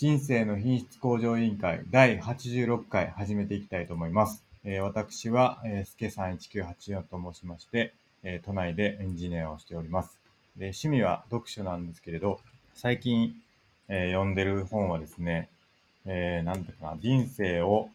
人生の品質向上委員会第86回始めていきたいと思います。私はすけさん1984と申しまして、都内でエンジニアをしております。で、趣味は読書なんですけれど、最近、読んでる本はですね、なんていうかな、人生を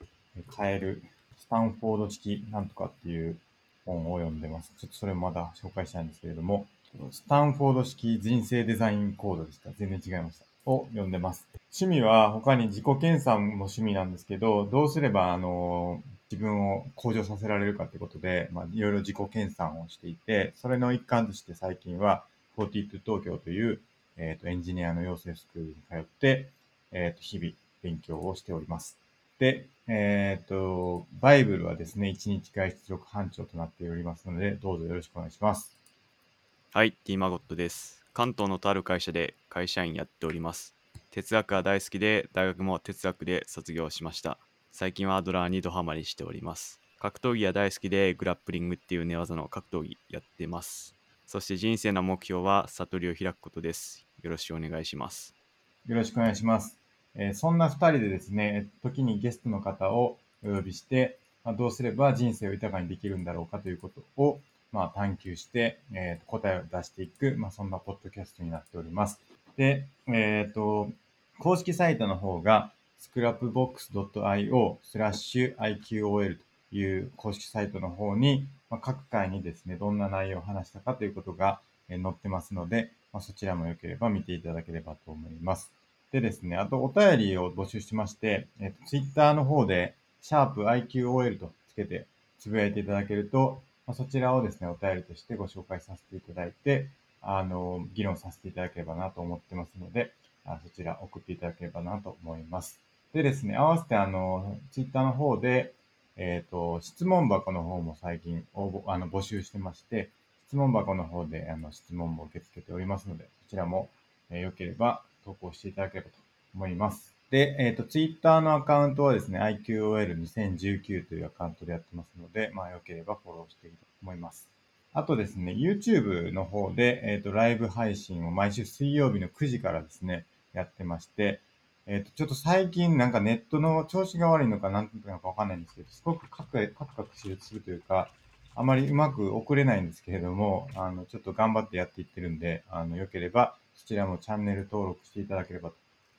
変えるスタンフォード式なんとかっていう本を読んでます。ちょっとそれもまだ紹介したいんですけれども、スタンフォード式人生デザインコードでした。全然違いました。を読んでます。趣味は他に自己研鑽も趣味なんですけど、どうすれば自分を向上させられるかってことで、いろいろ自己研鑽をしていて、それの一環として最近は42東京という、エンジニアの養成スクールに通って、日々勉強をしております。で、バイブルはですね、1日外出力班長となっておりますので、どうぞよろしくお願いします。はい、Tマゴットです。関東のとある会社で会社員やっております。哲学は大好きで、大学も哲学で卒業しました。最近はアドラーにドハマりしております。格闘技は大好きで、グラップリングっていう寝技の格闘技やってます。そして人生の目標は悟りを開くことです。よろしくお願いします。よろしくお願いします。そんな2人でですね、時にゲストの方をお呼びして、どうすれば人生を豊かにできるんだろうかということを探求して、答えを出していく、そんなポッドキャストになっております。で、公式サイトの方が scrapbox.io/IQOL という公式サイトの方に、各回にですね、どんな内容を話したかということが、載ってますので、そちらもよければ見ていただければと思います。でですね、あとお便りを募集してまして、Twitter の方で #IQOL とつけてつぶやいていただけると、そちらをですね、お便りとしてご紹介させていただいて、議論させていただければなと思ってますので、そちら送っていただければなと思います。でですね、合わせてTwitter の方で、質問箱の方も最近募集してまして、質問箱の方で質問も受け付けておりますので、そちらも、良ければ投稿していただければと思います。で、Twitter のアカウントはですね、IQOL2019 というアカウントでやってますので、よければフォローしていきたいと思います。あとですね、YouTube の方で、ライブ配信を毎週水曜日の9時からですね、やってまして、ちょっと最近なんかネットの調子が悪いのかなんていうのかわかんないんですけど、すごくカクカクするというか、あまりうまく送れないんですけれども、ちょっと頑張ってやっていってるんで、よければそちらもチャンネル登録していただければと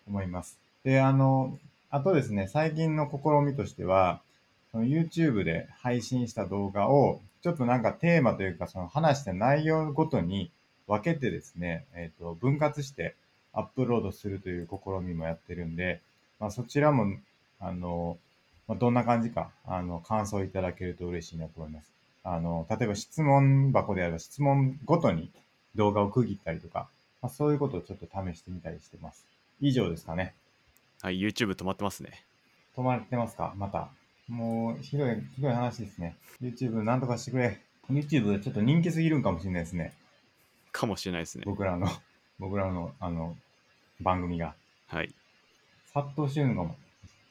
思います。で、あとですね、最近の試みとしては、その YouTube で配信した動画を、ちょっとなんかテーマというか、その話した内容ごとに分けてですね、分割してアップロードするという試みもやってるんで、そちらも、どんな感じか、感想いただけると嬉しいなと思います。例えば質問箱であれば質問ごとに動画を区切ったりとか、そういうことをちょっと試してみたりしてます。以上ですかね。はい、YouTube 止まってますね。止まってますか？また。もう、ひどい話ですね。YouTube なんとかしてくれ。YouTube ちょっと人気すぎるんかもしれないですね。かもしれないですね。僕らの、番組が。はい。殺到してるのか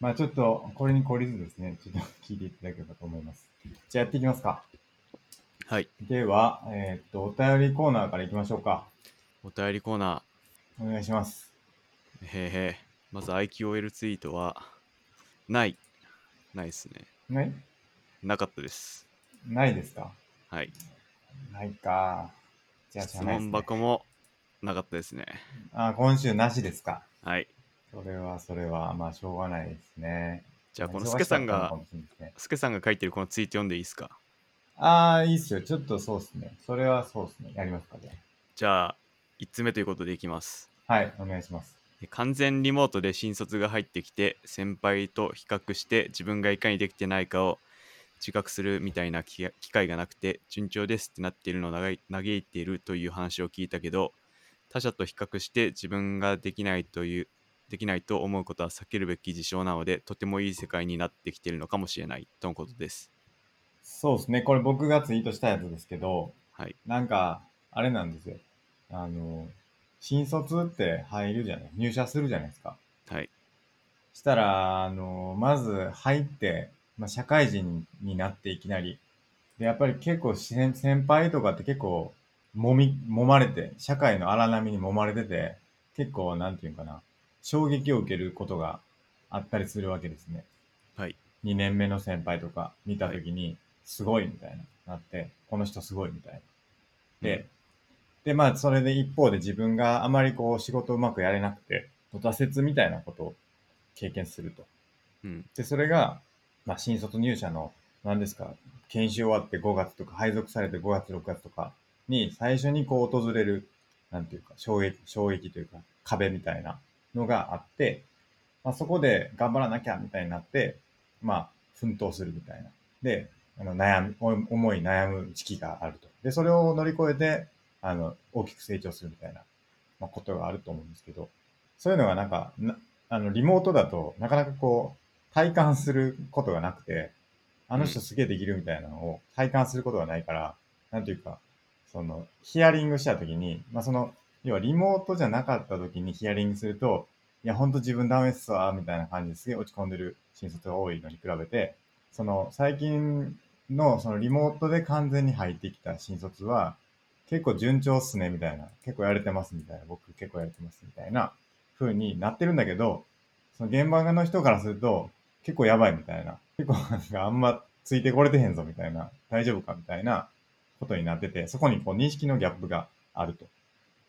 も。ちょっと、これに懲りずですね、ちょっと聞いていただければと思います。じゃあやっていきますか。はい。では、お便りコーナーからいきましょうか。お便りコーナー。お願いします。まず IQOL ツイートは、ないですね。ない？なかったです。ないですか？はい。ないか。じゃあ、質問箱もなかったですね。あ、今週なしですか？はい。それは、しょうがないですね。じゃあ、このスケさんが書いてるこのツイート読んでいいですか？いいっすよ。ちょっとそうですね。それはそうですね。やりますかね。じゃあ、1つ目ということでいきます。はい、お願いします。完全リモートで新卒が入ってきて先輩と比較して自分がいかにできてないかを自覚するみたいな機会がなくて順調ですってなっているのを嘆いているという話を聞いたけど、他者と比較して自分ができないと思うことは避けるべき事象なので、とてもいい世界になってきているのかもしれないとのことです。そうですね、これ僕がツイートしたやつですけど、はい、なんかあれなんですよ、新卒って入社するじゃないですか。はい。したら、まず入って、社会人になっていきなり。で、やっぱり結構先輩とかって結構、揉まれて、社会の荒波に揉まれてて、結構、なんていうかな、衝撃を受けることがあったりするわけですね。はい。2年目の先輩とか見たときに、すごいみたいな、なって、この人すごいみたいな。で、まあ、それで一方で自分があまりこう仕事うまくやれなくて、挫折みたいなことを経験すると。うん、で、それが、まあ、新卒入社の、何ですか、研修終わって5月とか、配属されて5月、6月とかに、最初にこう訪れる、なんていうか、衝撃というか、壁みたいなのがあって、まあ、そこで頑張らなきゃみたいになって、まあ、奮闘するみたいな。で、悩む時期があると。で、それを乗り越えて、大きく成長するみたいな、まあ、ことがあると思うんですけど、そういうのがなんか、リモートだと、なかなかこう、体感することがなくて、あの人すげえできるみたいなのを体感することがないから、なんていうか、ヒアリングしたときに、まあ、要はリモートじゃなかったときにヒアリングすると、いや、ほんと自分ダメっすわ、みたいな感じですげえ落ち込んでる新卒が多いのに比べて、最近のリモートで完全に入ってきた新卒は、結構順調っすね、みたいな。結構やれてます、みたいな。僕結構やれてます、みたいな風になってるんだけど、現場の人からすると、結構やばいみたいな。結構なんかあんまついてこれてへんぞ、みたいな。大丈夫か、みたいなことになってて、そこにこう認識のギャップがあると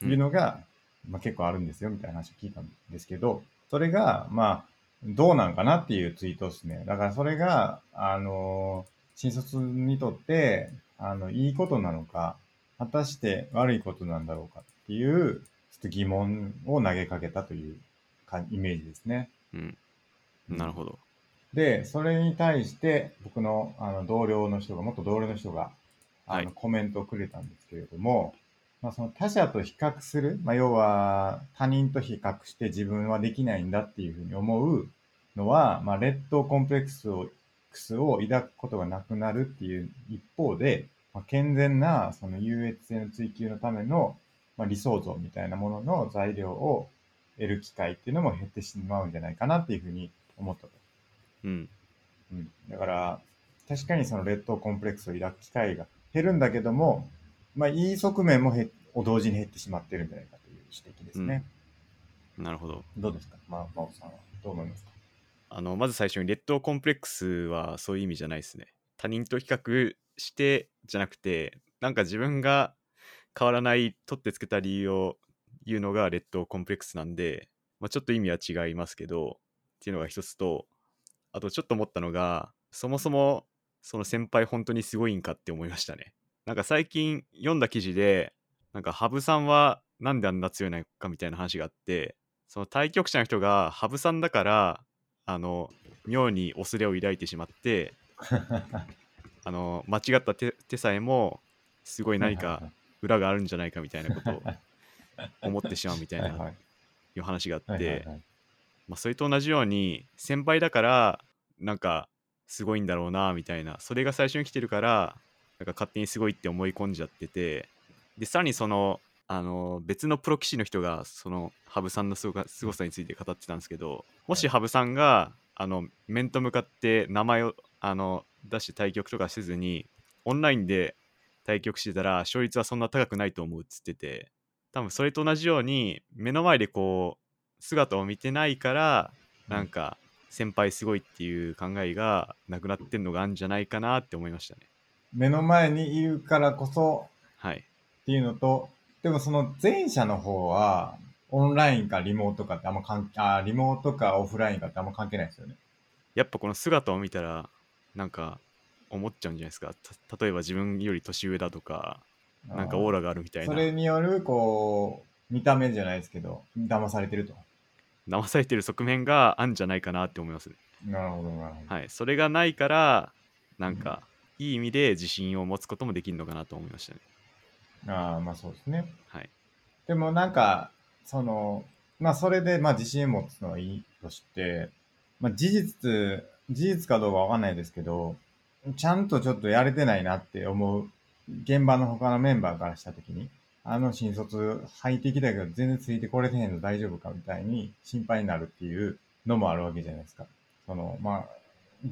いうのが、まあ、結構あるんですよみたいな話を聞いたんですけど、それが、まあ、どうなんかなっていうツイートですね。だからそれが、新卒にとって、いいことなのか、果たして悪いことなんだろうかっていう、ちょっと疑問を投げかけたというイメージですね。うん。なるほど。で、それに対して、僕の、元同僚の人が、コメントをくれたんですけれども、まあ、他者と比較する、まあ、要は他人と比較して自分はできないんだっていうふうに思うのは、まあ、劣等コンプレックスを抱くことがなくなるっていう一方で、まあ、健全な優越性の追求のための、まあ、理想像みたいなものの材料を得る機会っていうのも減ってしまうんじゃないかなっていうふうに思ったと。うん。うん。だから確かに劣等コンプレックスを抱く機会が減るんだけども、まあ、いい側面も同時に減ってしまってるんじゃないかという指摘ですね。うん、なるほど。どうですか、まあ、真央さんはどう思いますか？まず最初に劣等コンプレックスはそういう意味じゃないですね。他人と比較してじゃなくて、なんか自分が変わらない取ってつけた理由を言うのが劣等コンプレックスなんで、まあ、ちょっと意味は違いますけどっていうのが一つと、あとちょっと思ったのが、そもそもその先輩本当にすごいんかって思いましたね。なんか最近読んだ記事で、なんか羽生さんはなんであんな強いのかみたいな話があって、その対局者の人が羽生さんだから、妙に恐れを抱いてしまって、間違った手さえもすごい何か裏があるんじゃないかみたいなことを思ってしまうみたいないう話があって、まあそれと同じように先輩だからなんかすごいんだろうなみたいな、それが最初に来てるからなんか勝手にすごいって思い込んじゃってて、でさらに別のプロ棋士の人が羽生さんのすごさについて語ってたんですけど、もし羽生さんが面と向かって名前を出して対局とかせずにオンラインで対局してたら勝率はそんな高くないと思うっつってて、多分それと同じように目の前でこう姿を見てないから、なんか先輩すごいっていう考えがなくなってんのがあるんじゃないかなって思いましたね。目の前にいるからこそっていうのと、はい、でも前者の方はオンラインかリモートかってリモートかオフラインかってあんま関係ないですよね。やっぱこの姿を見たらなんか思っちゃうんじゃないですか。例えば自分より年上だとか、なんかオーラがあるみたいな。それによるこう見た目じゃないですけど、騙されてる側面があるんじゃないかなって思います。なるほどなるほど。はい、それがないからなんか、いい意味で自信を持つこともできるのかなと思いましたね。ああ、まあそうですね。はい。でもなんか、まあそれでまあ自信を持つのはいいとして、まあ事実かどうかわかんないですけど、ちゃんとちょっとやれてないなって思う、現場の他のメンバーからしたときに、新卒入ってきたけど全然ついてこれてへんの大丈夫かみたいに心配になるっていうのもあるわけじゃないですか。まあ、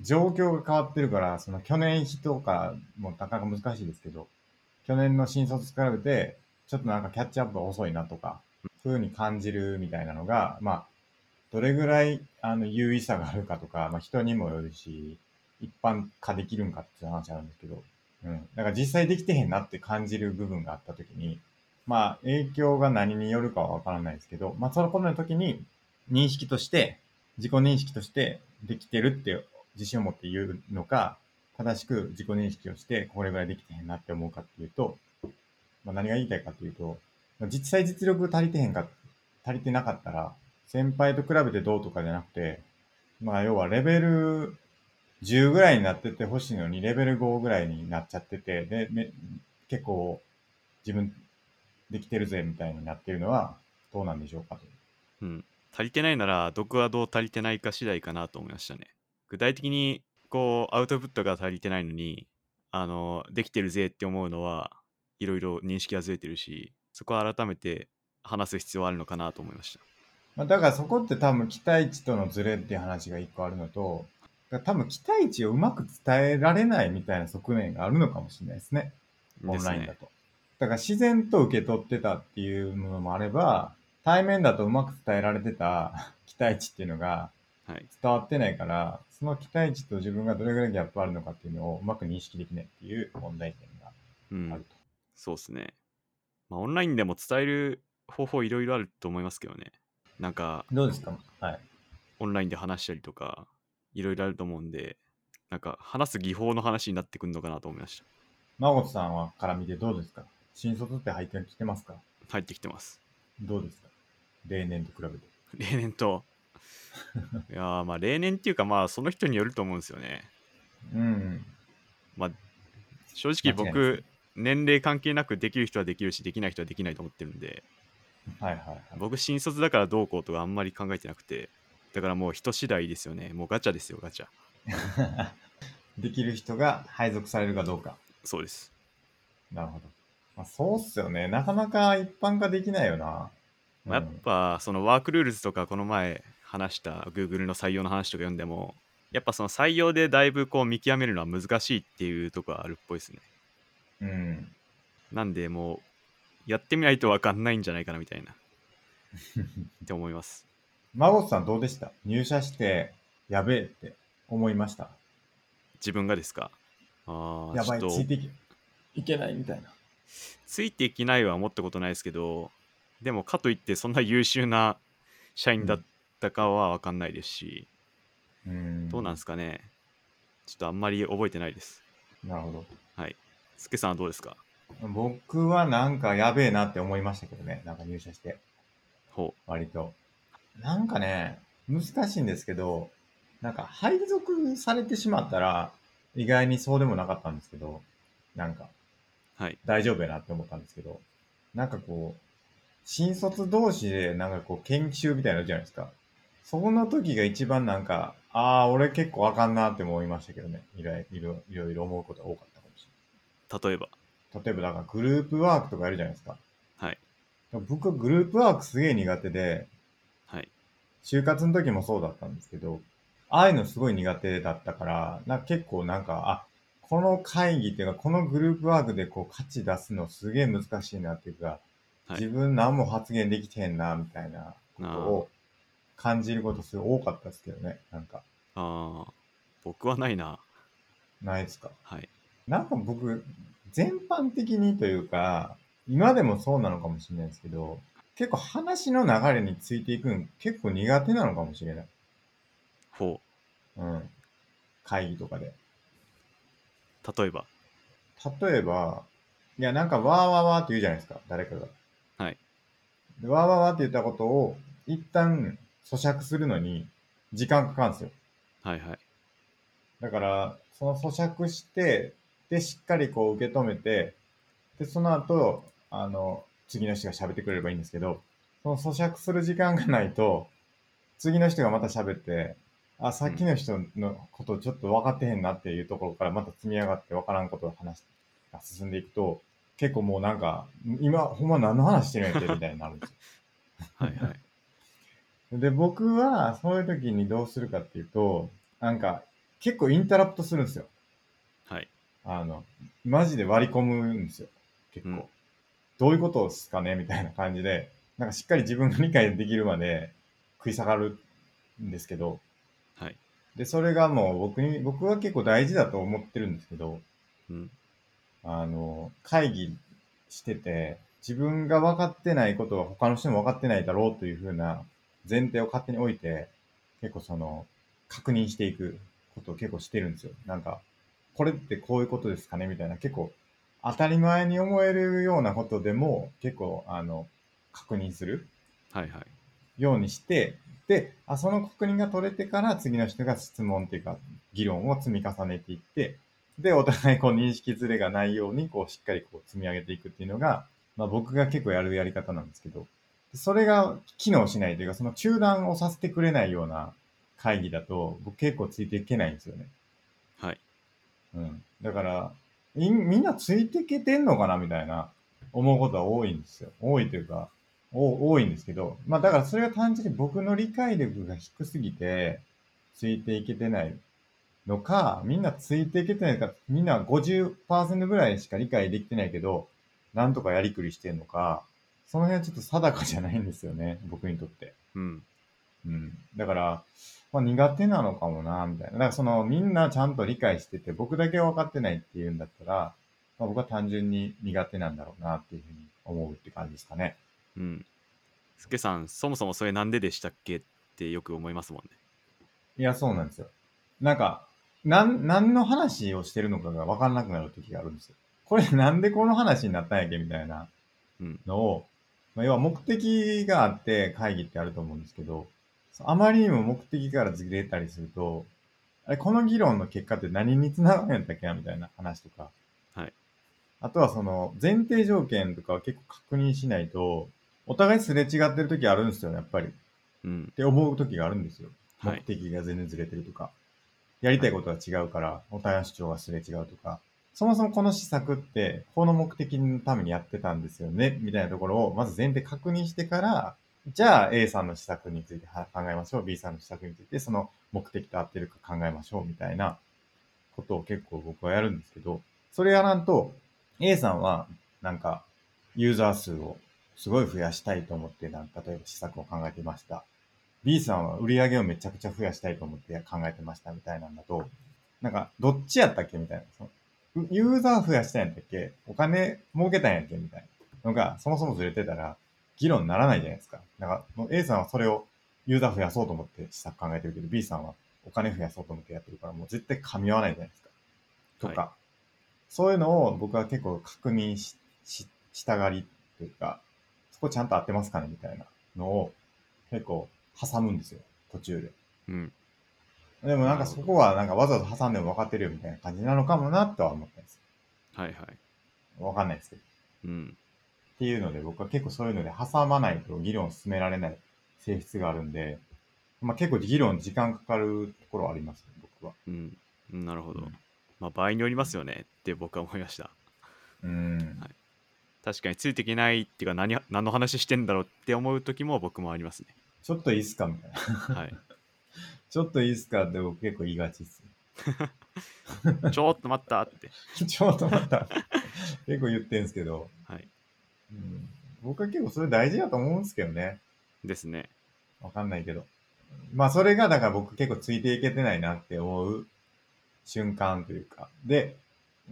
状況が変わってるから、去年比とかもなかなか難しいですけど、去年の新卒比べて、ちょっとなんかキャッチアップが遅いなとか、そういう風に感じるみたいなのが、まあ、どれぐらい有意差があるかとか、まあ、人にもよるし、一般化できるんかっていう話なんですけど、うん、だから実際できてへんなって感じる部分があったときに、まあ影響が何によるかはわからないですけど、まあその頃の時に認識として、自己認識としてできてるって自信を持って言うのか、正しく自己認識をしてこれぐらいできてへんなって思うかっていうと、まあ、何が言いたいかっていうと、実際実力足りてなかったら、先輩と比べてどうとかじゃなくて、まあ要はレベル10ぐらいになっててほしいのにレベル5ぐらいになっちゃってて、で、結構自分できてるぜみたいになってるのはどうなんでしょうかと。うん。足りてないなら僕はどう足りてないか次第かなと思いましたね。具体的にこうアウトプットが足りてないのにできてるぜって思うのはいろいろ認識がずれてるし、そこは改めて話す必要あるのかなと思いました。まあ、だからそこって多分期待値とのズレっていう話が一個あるのと、多分期待値をうまく伝えられないみたいな側面があるのかもしれないですね。オンラインだと。だから自然と受け取ってたっていうものもあれば、対面だとうまく伝えられてた期待値っていうのが伝わってないから、はい、その期待値と自分がどれぐらいギャップあるのかっていうのをうまく認識できないっていう問題点があると。うん、そうですね。まあ、オンラインでも伝える方法いろいろあると思いますけどね。なんかどうですか、はい、オンラインで話したりとかいろいろあると思うんで、なんか話す技法の話になってくるのかなと思いました。真琴さんはから見てどうですか？新卒って入ってきてますか？入ってきてます。どうですか、例年と比べて。例年といや、まあ例年っていうか、まあその人によると思うんですよね。うん。まあ正直僕、年齢関係なくできる人はできるし、できない人はできないと思ってるんで、はいはいはい、僕新卒だからどうこうとかあんまり考えてなくて、だからもう人次第ですよね。もうガチャですよ、ガチャ。できる人が配属されるかどうか。そうです。なるほど。まあ、そうっすよね。なかなか一般化できないよな。まあ、やっぱそのワークルールズとかこの前話した Google の採用の話とか読んでも、やっぱその採用でだいぶこう見極めるのは難しいっていうところあるっぽいですね。うん。なんでもうやってみないと分かんないんじゃないかなみたいなって思います。真琴さんどうでした？入社してやべえって思いました？自分がですか？あ、やばい、ついていけないみたいな。ついていけないは思ったことないですけど、でもかといってそんな優秀な社員だったかは分かんないですし、うん、どうなんですかね、ちょっとあんまり覚えてないです。なるほど。はい、すけさんはどうですか？僕はなんかやべえなって思いましたけどね。なんか入社して割となんかね、難しいんですけど、なんか配属されてしまったら意外にそうでもなかったんですけど、なんか、はい、大丈夫やなって思ったんですけど、なんかこう新卒同士でなんかこう研修みたいなのじゃないですか。そこの時が一番なんか、ああ俺結構あかんなって思いましたけどね。いろいろ思うことが多かったかもしれない。例えばだからグループワークとかやるじゃないですか。はい。僕はグループワークすげえ苦手で、はい。就活の時もそうだったんですけど、ああいうのすごい苦手だったから、なんか結構なんか、あ、この会議っていうかこのグループワークでこう価値出すのすげえ難しいなっていうか、はい、自分何も発言できてへんなみたいなことを感じることすごい多かったですけどね。なんか。ああ、僕はないな。ないですか。はい。なんか僕全般的にというか、今でもそうなのかもしれないですけど、結構話の流れについていくの結構苦手なのかもしれない。ほう。うん。会議とかで。例えば、いやなんかわーわーわーって言うじゃないですか、誰かが。はい。でわーわーわーって言ったことを一旦咀嚼するのに時間かかるんですよ。はいはい。だからその咀嚼して、でしっかりこう受け止めて、でその後次の人が喋ってくれればいいんですけど、その咀嚼する時間がないと次の人がまた喋って、あ、さっきの人のことちょっと分かってへんなっていうところからまた積み上がって分からんことを話が進んでいくと、結構もうなんか今ほんま何の話してるんやってみたいになるんですよ。はいはい。で僕はそういう時にどうするかっていうと、なんか結構インタラプトするんですよ。はい。マジで割り込むんですよ。結構、うん、どういうことですかねみたいな感じで、なんかしっかり自分が理解できるまで食い下がるんですけど、はい、でそれがもう僕は結構大事だと思ってるんですけど、うん、会議してて自分が分かってないことは他の人も分かってないだろうというふうな前提を勝手に置いて、結構その確認していくことを結構してるんですよ。なんかこれってこういうことですかねみたいな、結構当たり前に思えるようなことでも結構確認するようにして、はいはい、でその確認が取れてから次の人が質問っていうか議論を積み重ねていって、でお互いこう認識ずれがないようにこうしっかりこう積み上げていくっていうのが、まあ、僕が結構やるやり方なんですけど、それが機能しないというか、その中断をさせてくれないような会議だと僕結構ついていけないんですよね。はい。うん。だからみんなついていけてんのかなみたいな思うことは多いんですよ。多いというか多いんですけど、まあだからそれは単純に僕の理解力が低すぎてついていけてないのか、みんなついていけてないか、みんな 50% ぐらいしか理解できてないけどなんとかやりくりしてんのか、その辺はちょっと定かじゃないんですよね、僕にとって。うん。うん。だから、まあ苦手なのかもな、みたいな。だからそのみんなちゃんと理解してて、僕だけ分かってないっていうんだったら、まあ、僕は単純に苦手なんだろうな、っていうふうに思うって感じですかね。うん。すけさん、そもそもそれなんででしたっけってよく思いますもんね。いや、そうなんですよ。なんか、何の話をしてるのかが分かんなくなる時があるんですよ。これなんでこの話になったんやっけみたいなのを、まあ、要は目的があって会議ってあると思うんですけど、あまりにも目的からずれたりすると、あれこの議論の結果って何につながるんだっけなみたいな話とか、はい、あとはその前提条件とかは結構確認しないとお互いすれ違ってる時あるんですよね、やっぱり、うん、って思う時があるんですよ。目的が全然ずれてるとか、はい、やりたいことが違うからお互いの主張がすれ違うとか、そもそもこの施策ってこの目的のためにやってたんですよねみたいなところをまず前提確認してから、じゃあ A さんの施策について考えましょう、 B さんの施策についてその目的と合ってるか考えましょうみたいなことを結構僕はやるんですけど、それやらんと A さんはなんかユーザー数をすごい増やしたいと思ってなんか例えば施策を考えてました、 B さんは売り上げをめちゃくちゃ増やしたいと思って考えてましたみたいなんだと、なんかどっちやったっけみたいな、ユーザー増やしたんやったっけ、お金儲けたんやっけみたいなのがそもそもずれてたら議論にならないじゃないですか。だから A さんはそれをユーザー増やそうと思って施策考えてるけど、 B さんはお金増やそうと思ってやってるから、もう絶対噛み合わないじゃないですかとか、はい、そういうのを僕は結構確認 したがりというか、そこちゃんと合ってますかねみたいなのを結構挟むんですよ途中で。うん。でもなんかそこはなんかわざわざ挟んでも分かってるよみたいな感じなのかもなとは思ったんです。はいはい。分かんないですけど。うん。っていうので僕は結構そういうので挟まないと議論を進められない性質があるんで、まあ結構議論時間かかるところはありますね、僕は。うん。なるほど。うん、まあ場合によりますよねって僕は思いました。はい。確かについていけないっていうか何の話してんだろうって思う時も僕もありますね。ちょっといいっすかみたいな。はい。ちょっといいっすかって僕結構言いがちっす。ちょっと待ったって。ちょっと待った。結構言ってんすけど。はい。うん。僕は結構それ大事だと思うんですけどね。ですね。わかんないけど。まあそれがだから僕結構ついていけてないなって思う瞬間というか。で、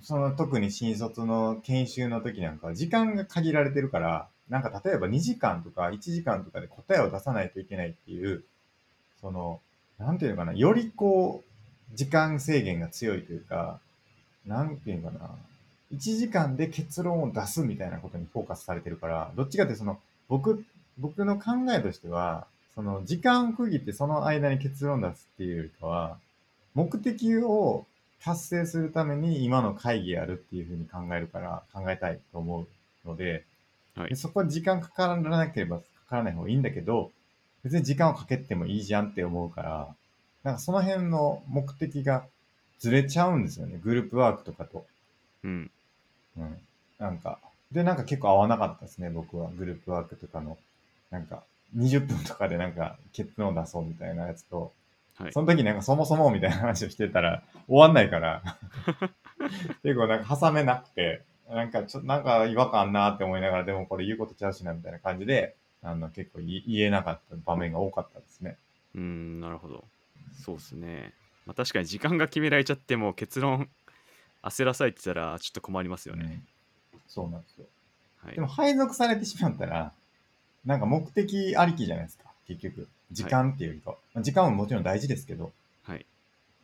その特に新卒の研修の時なんかは時間が限られてるから、なんか例えば2時間とか1時間とかで答えを出さないといけないっていう、その、なんていうのかな、よりこう、時間制限が強いというか、なんていうのかな、1時間で結論を出すみたいなことにフォーカスされてるから、どっちかってその、僕の考えとしては、その、時間を区切ってその間に結論を出すっていうよりかは、目的を達成するために今の会議やるっていうふうに考えたいと思うので、はい、でそこは時間かからなければかからない方がいいんだけど、別に時間をかけてもいいじゃんって思うから、なんかその辺の目的がずれちゃうんですよね。グループワークとかと。うん。うん。なんか、で、なんか結構合わなかったですね、僕は。グループワークとかの、なんか、20分とかでなんか結論出そうみたいなやつと、はい、その時なんかそもそもみたいな話をしてたら終わんないから、結構なんか挟めなくて、なんか違和感あんなって思いながら、でもこれ言うことちゃうしなみたいな感じで、結構言えなかった場面が多かったですね。なるほど。そうですね。まあ、確かに時間が決められちゃっても結論焦らされてたらちょっと困りますよね。そうなんですよ。はい、でも配属されてしまったら、なんか目的ありきじゃないですか、結局。時間っていうよりか、はい、時間ももちろん大事ですけど、はい、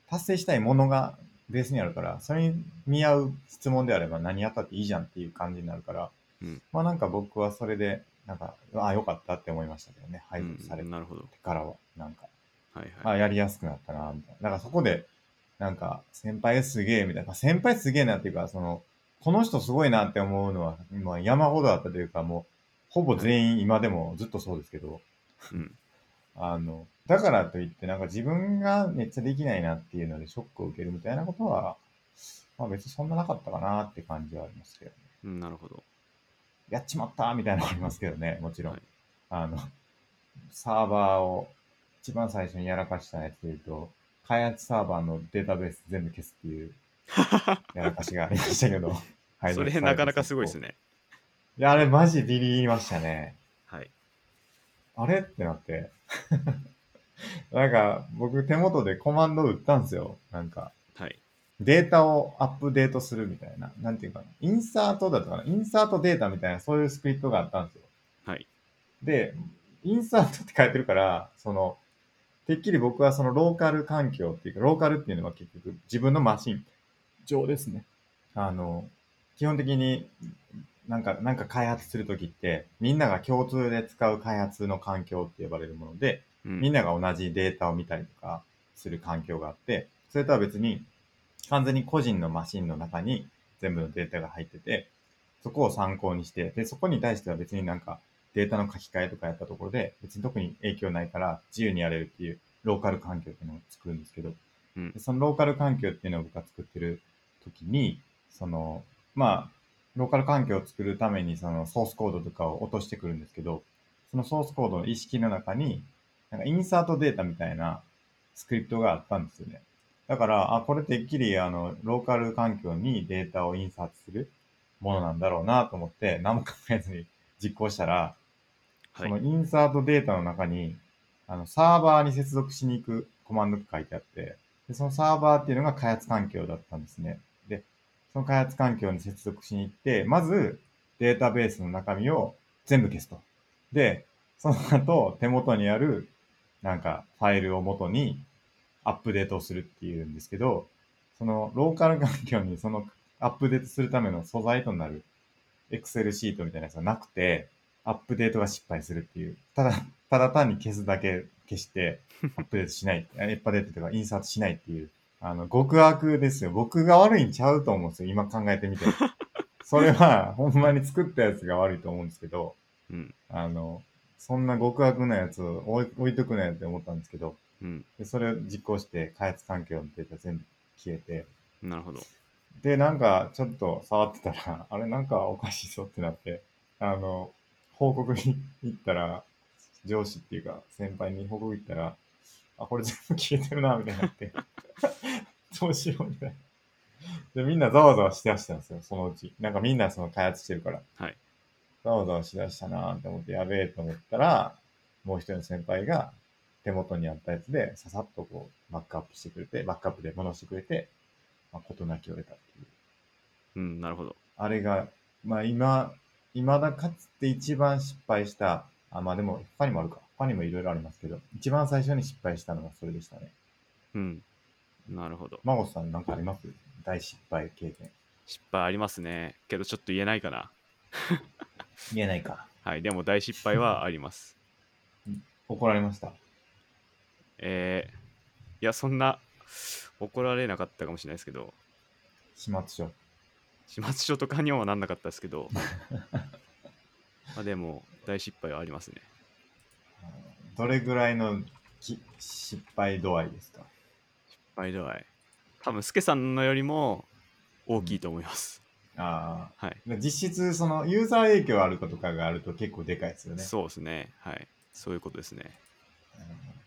達成したいものがベースにあるから、それに見合う質問であれば何やったっていいじゃんっていう感じになるから、うん、まあなんか僕はそれで、なんか、ああ、よかったって思いましたけどね、配属されてからは、なんか、はいはい、あやりやすくなったな、みたいな。だからそこで、なんか、先輩すげえ、みたいな。先輩すげえなっていうか、その、この人すごいなって思うのは、今山ほどあったというか、もう、ほぼ全員今でもずっとそうですけど、うん、だからといって、なんか自分がめっちゃできないなっていうのでショックを受けるみたいなことは、まあ別にそんななかったかなって感じはありますけどね。うん、なるほど。やっちまったみたいなのありますけどね、もちろん。はい、サーバーを一番最初にやらかしたやつで言うと、開発サーバーのデータベース全部消すっていうやらかしがありましたけどそれなかなかすごいですね。いや、あれマジビビりましたね。はい。あれってなってなんか僕手元でコマンド打ったんですよ。なんか、はい、データをアップデートするみたいな、なんていうかな、インサートだったかな、インサートデータみたいな、そういうスクリプトがあったんですよ。はい。で、インサートって書いてるから、そのてっきり僕はそのローカル環境っていうか、ローカルっていうのは結局自分のマシン上ですね。基本的になんか開発するときってみんなが共通で使う開発の環境って呼ばれるもので、うん、みんなが同じデータを見たりとかする環境があって、それとは別に完全に個人のマシンの中に全部のデータが入ってて、そこを参考にして、でそこに対しては別になんかデータの書き換えとかやったところで別に特に影響ないから自由にやれるっていうローカル環境っていうのを作るんですけど、うん、そのローカル環境っていうのを僕が作ってるときに、そのまあローカル環境を作るためにそのソースコードとかを落としてくるんですけど、そのソースコードの意識の中になんかインサートデータみたいなスクリプトがあったんですよね。だからこれてっきりローカル環境にデータをインサートするものなんだろうなと思って何も考えずに実行したら、そのインサートデータの中に、サーバーに接続しに行くコマンドが書いてあって、で、そのサーバーっていうのが開発環境だったんですね。で、その開発環境に接続しに行って、まずデータベースの中身を全部消すと。で、その後手元にあるなんかファイルを元にアップデートをするっていうんですけど、そのローカル環境にそのアップデートするための素材となる Excel シートみたいなやつがなくて、アップデートが失敗するっていう、ただ単に消すだけ消してアップデートしないアップデートとかインサートしないっていう、極悪ですよ。僕が悪いんちゃうと思うんですよ、今考えてみてそれはほんまに作ったやつが悪いと思うんですけど、うん、そんな極悪なやつを置いとくなよって思ったんですけど、うん、でそれを実行して開発環境のデータ全部消えて、なるほど。でなんかちょっと触ってたらあれなんかおかしいぞってなって、報告に行ったら、上司っていうか先輩に報告行ったら、あ、これ全部消えてるなみたいになってどうしようみたいな。でみんなざわざわしだしたんですよ、そのうち。なんかみんなその開発してるから、はい、ざわざわしだしたなって思って、やべえと思ったら、もう一人の先輩が手元にあったやつでささっとこうバックアップしてくれて、バックアップで戻してくれて、まあ、事なきを得たっていう。うん、なるほど。あれがまあ未だかつて一番失敗した、まあでも他にもあるか、他にもいろいろありますけど、一番最初に失敗したのがそれでしたね。うん、なるほど。マゴさんなんかあります？大失敗経験。失敗ありますね。けどちょっと言えないかな。言えないか。はい、でも大失敗はあります。怒られました？いやそんな怒られなかったかもしれないですけど。始末書とかにはなんなかったですけどまあでも大失敗はありますね。どれぐらいの失敗度合いですか？失敗度合い、多分スケさんのよりも大きいと思います、うん、ああ、はい、実質そのユーザー影響あることかがあると結構でかいですよね。そうですね、はい、そういうことですね、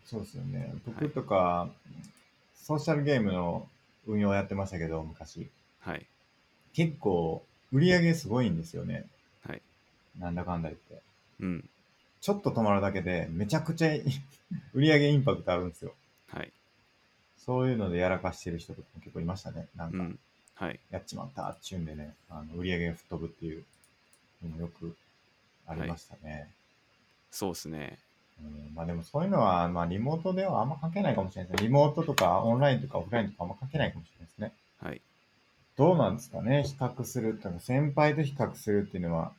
そうですよね。僕とか、はい、ソーシャルゲームの運用やってましたけど昔、はい、結構売り上げすごいんですよね、はい、なんだかんだ言って、うん、ちょっと止まるだけでめちゃくちゃ売り上げインパクトあるんですよ。はい。そういうのでやらかしてる人とかも結構いましたね。なんか、うん、はい、やっちまったっちゅうんでね、売り上げが吹っ飛ぶっていうのもよくありましたね。はい、そうですね。うん、まあでもそういうのは、まあ、リモートではあんま書けないかもしれないですね。リモートとかオンラインとかオフラインとかあんま書けないかもしれないですね。はい。どうなんですかね、比較するっていうのは、先輩と比較するっていうのは。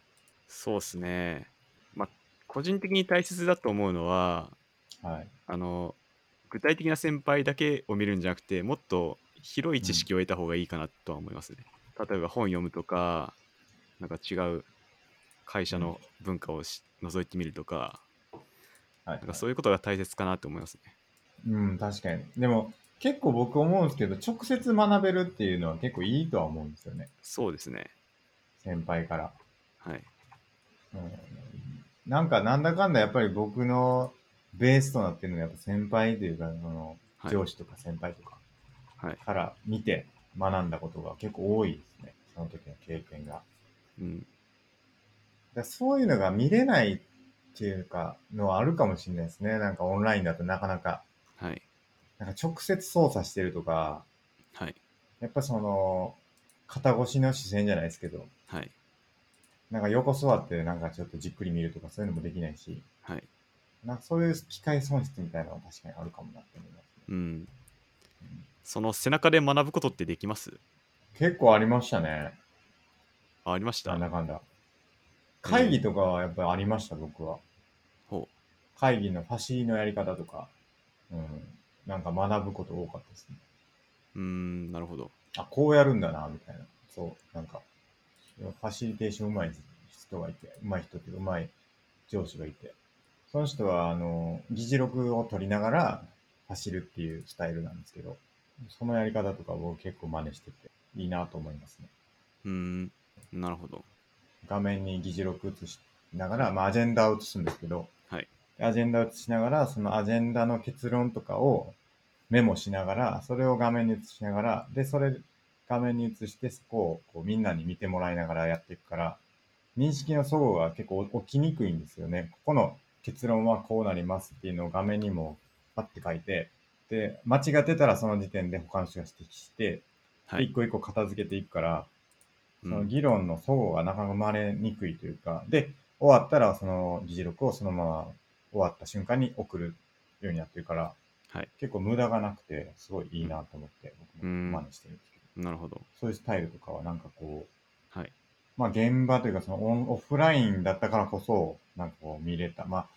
そうですね。まあ、個人的に大切だと思うのは、はい、具体的な先輩だけを見るんじゃなくて、もっと広い知識を得た方がいいかなとは思いますね。うん、例えば本読むとか、なんか違う会社の文化を覗いてみるとか、はいはい、なんかそういうことが大切かなと思いますね。うん、確かに。でも結構僕思うんですけど、直接学べるっていうのは結構いいとは思うんですよね。そうですね。先輩から。はい。うん、なんかなんだかんだやっぱり僕のベースとなってるのはやっぱ先輩というか、はい、上司とか先輩とかから見て学んだことが結構多いですね。その時の経験が。うん。だそういうのが見れないっていうかのはあるかもしれないですね。なんかオンラインだとなかなか。はい。なんか直接操作してるとか、はい、やっぱその肩越しの視線じゃないですけど、はい、なんか横座ってなんかちょっとじっくり見るとかそういうのもできないし、はい、なんかそういう機会損失みたいなのは確かにあるかもなって思います、ね。うんうん、その背中で学ぶことってできます？結構ありましたね。ありました。なんだかんだ会議とかはやっぱりありました、僕は。ほう。会議のファシリのやり方とか、うん。なんか学ぶこと多かったですね。なるほど。あ、こうやるんだな、みたいな。そう、なんか、ファシリテーション上手い人がいて、上手い人って上手い上司がいて、その人は、議事録を取りながら走るっていうスタイルなんですけど、そのやり方とか僕結構真似してて、いいなと思いますね。なるほど。画面に議事録映しながら、まあ、アジェンダを映すんですけど、はい。アジェンダを映しながら、そのアジェンダの結論とかをメモしながら、それを画面に映しながら、で、それ画面に映して、そこをこうみんなに見てもらいながらやっていくから、認識の齟齬が結構起きにくいんですよね。ここの結論はこうなりますっていうのを画面にもパッて書いて、で、間違ってたらその時点で他の人が指摘して、はい、一個一個片付けていくから、その議論の齟齬がなかなか生まれにくいというか、で、終わったらその議事録をそのまま終わった瞬間に送るようになってるから、はい、結構無駄がなくてすごいいいなと思って僕も真似してるんですけど、なるほど。そういうスタイルとかはなんかこう、はい、まあ現場というかそのオフラインだったからこそなんかこう見れた、まあ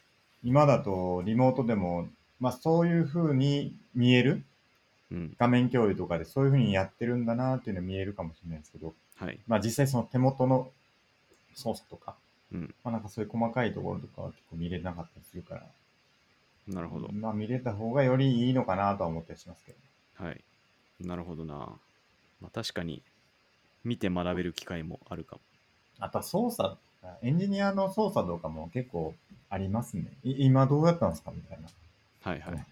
今だとリモートでもまあそういう風に見える、うん、画面共有とかでそういう風にやってるんだなっていうの見えるかもしれないですけど、はい、まあ実際その手元の操作とか。うん、まあなんかそういう細かいところとかは結構見れなかったりするから。なるほど。まあ見れた方がよりいいのかなとは思ったりしますけど。はい。なるほどな。まあ確かに見て学べる機会もあるかも。あとは操作、エンジニアの操作とかも結構ありますね。今どうやったんですかみたいな。はいはい。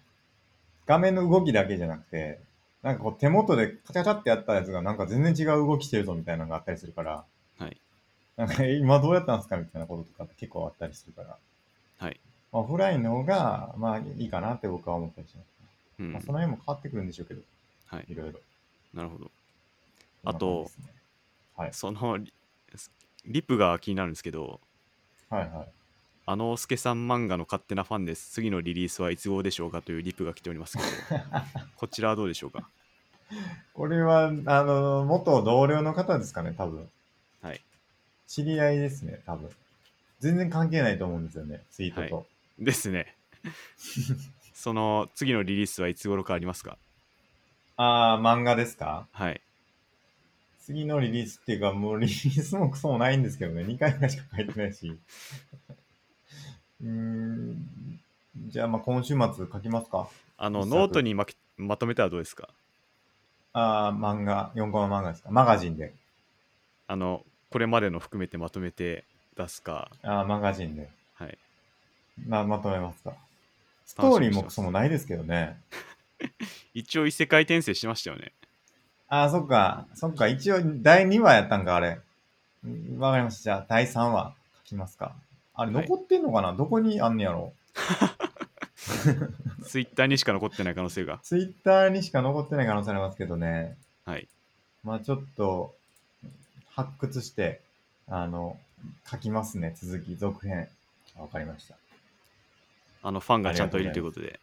画面の動きだけじゃなくて、なんかこう手元でカチャカチャってやったやつがなんか全然違う動きしてるぞみたいなのがあったりするから。はい。なんか今どうやったんですかみたいなこととかって結構あったりするから、はい、オフラインの方がまあいいかなって僕は思ったりします、うん、まあ、その辺も変わってくるんでしょうけど、はい、いろいろ。なるほど。あと、ね、はい、そのリプが気になるんですけど、はいはい、あのすけさん漫画の勝手なファンです、次のリリースはいつ号でしょうかというリプが来ておりますけどこちらはどうでしょうか？これは元同僚の方ですかね、多分。はい、知り合いですね、多分。全然関係ないと思うんですよね、ツイートと。はい、ですね。その次のリリースはいつ頃かありますか？ああ、漫画ですか？はい。次のリリースっていうか、もうリリースもクソもないんですけどね、2回ぐらいしか書いてないし。じゃあ、まあ今週末書きますか？ノートにまとめたらどうですか？ああ、漫画、4コマ漫画ですか？マガジンで。これまでの含めてまとめて出すか。ああ、マガジンで。はい。まとめますか。ストーリーもクソもないですけどね。一応異世界転生しましたよね。ああ、そっか。そっか。一応第2話やったんか、あれ。わかりました。じゃあ第3話書きますか。あれ残ってんのかな、はい、どこにあんねやろツイッターにしか残ってない可能性がツイッターにしか残ってない可能性ありますけどね。はい。まあちょっと発掘して書きますね、続き続編。わかりました。ファンがちゃんといるということで。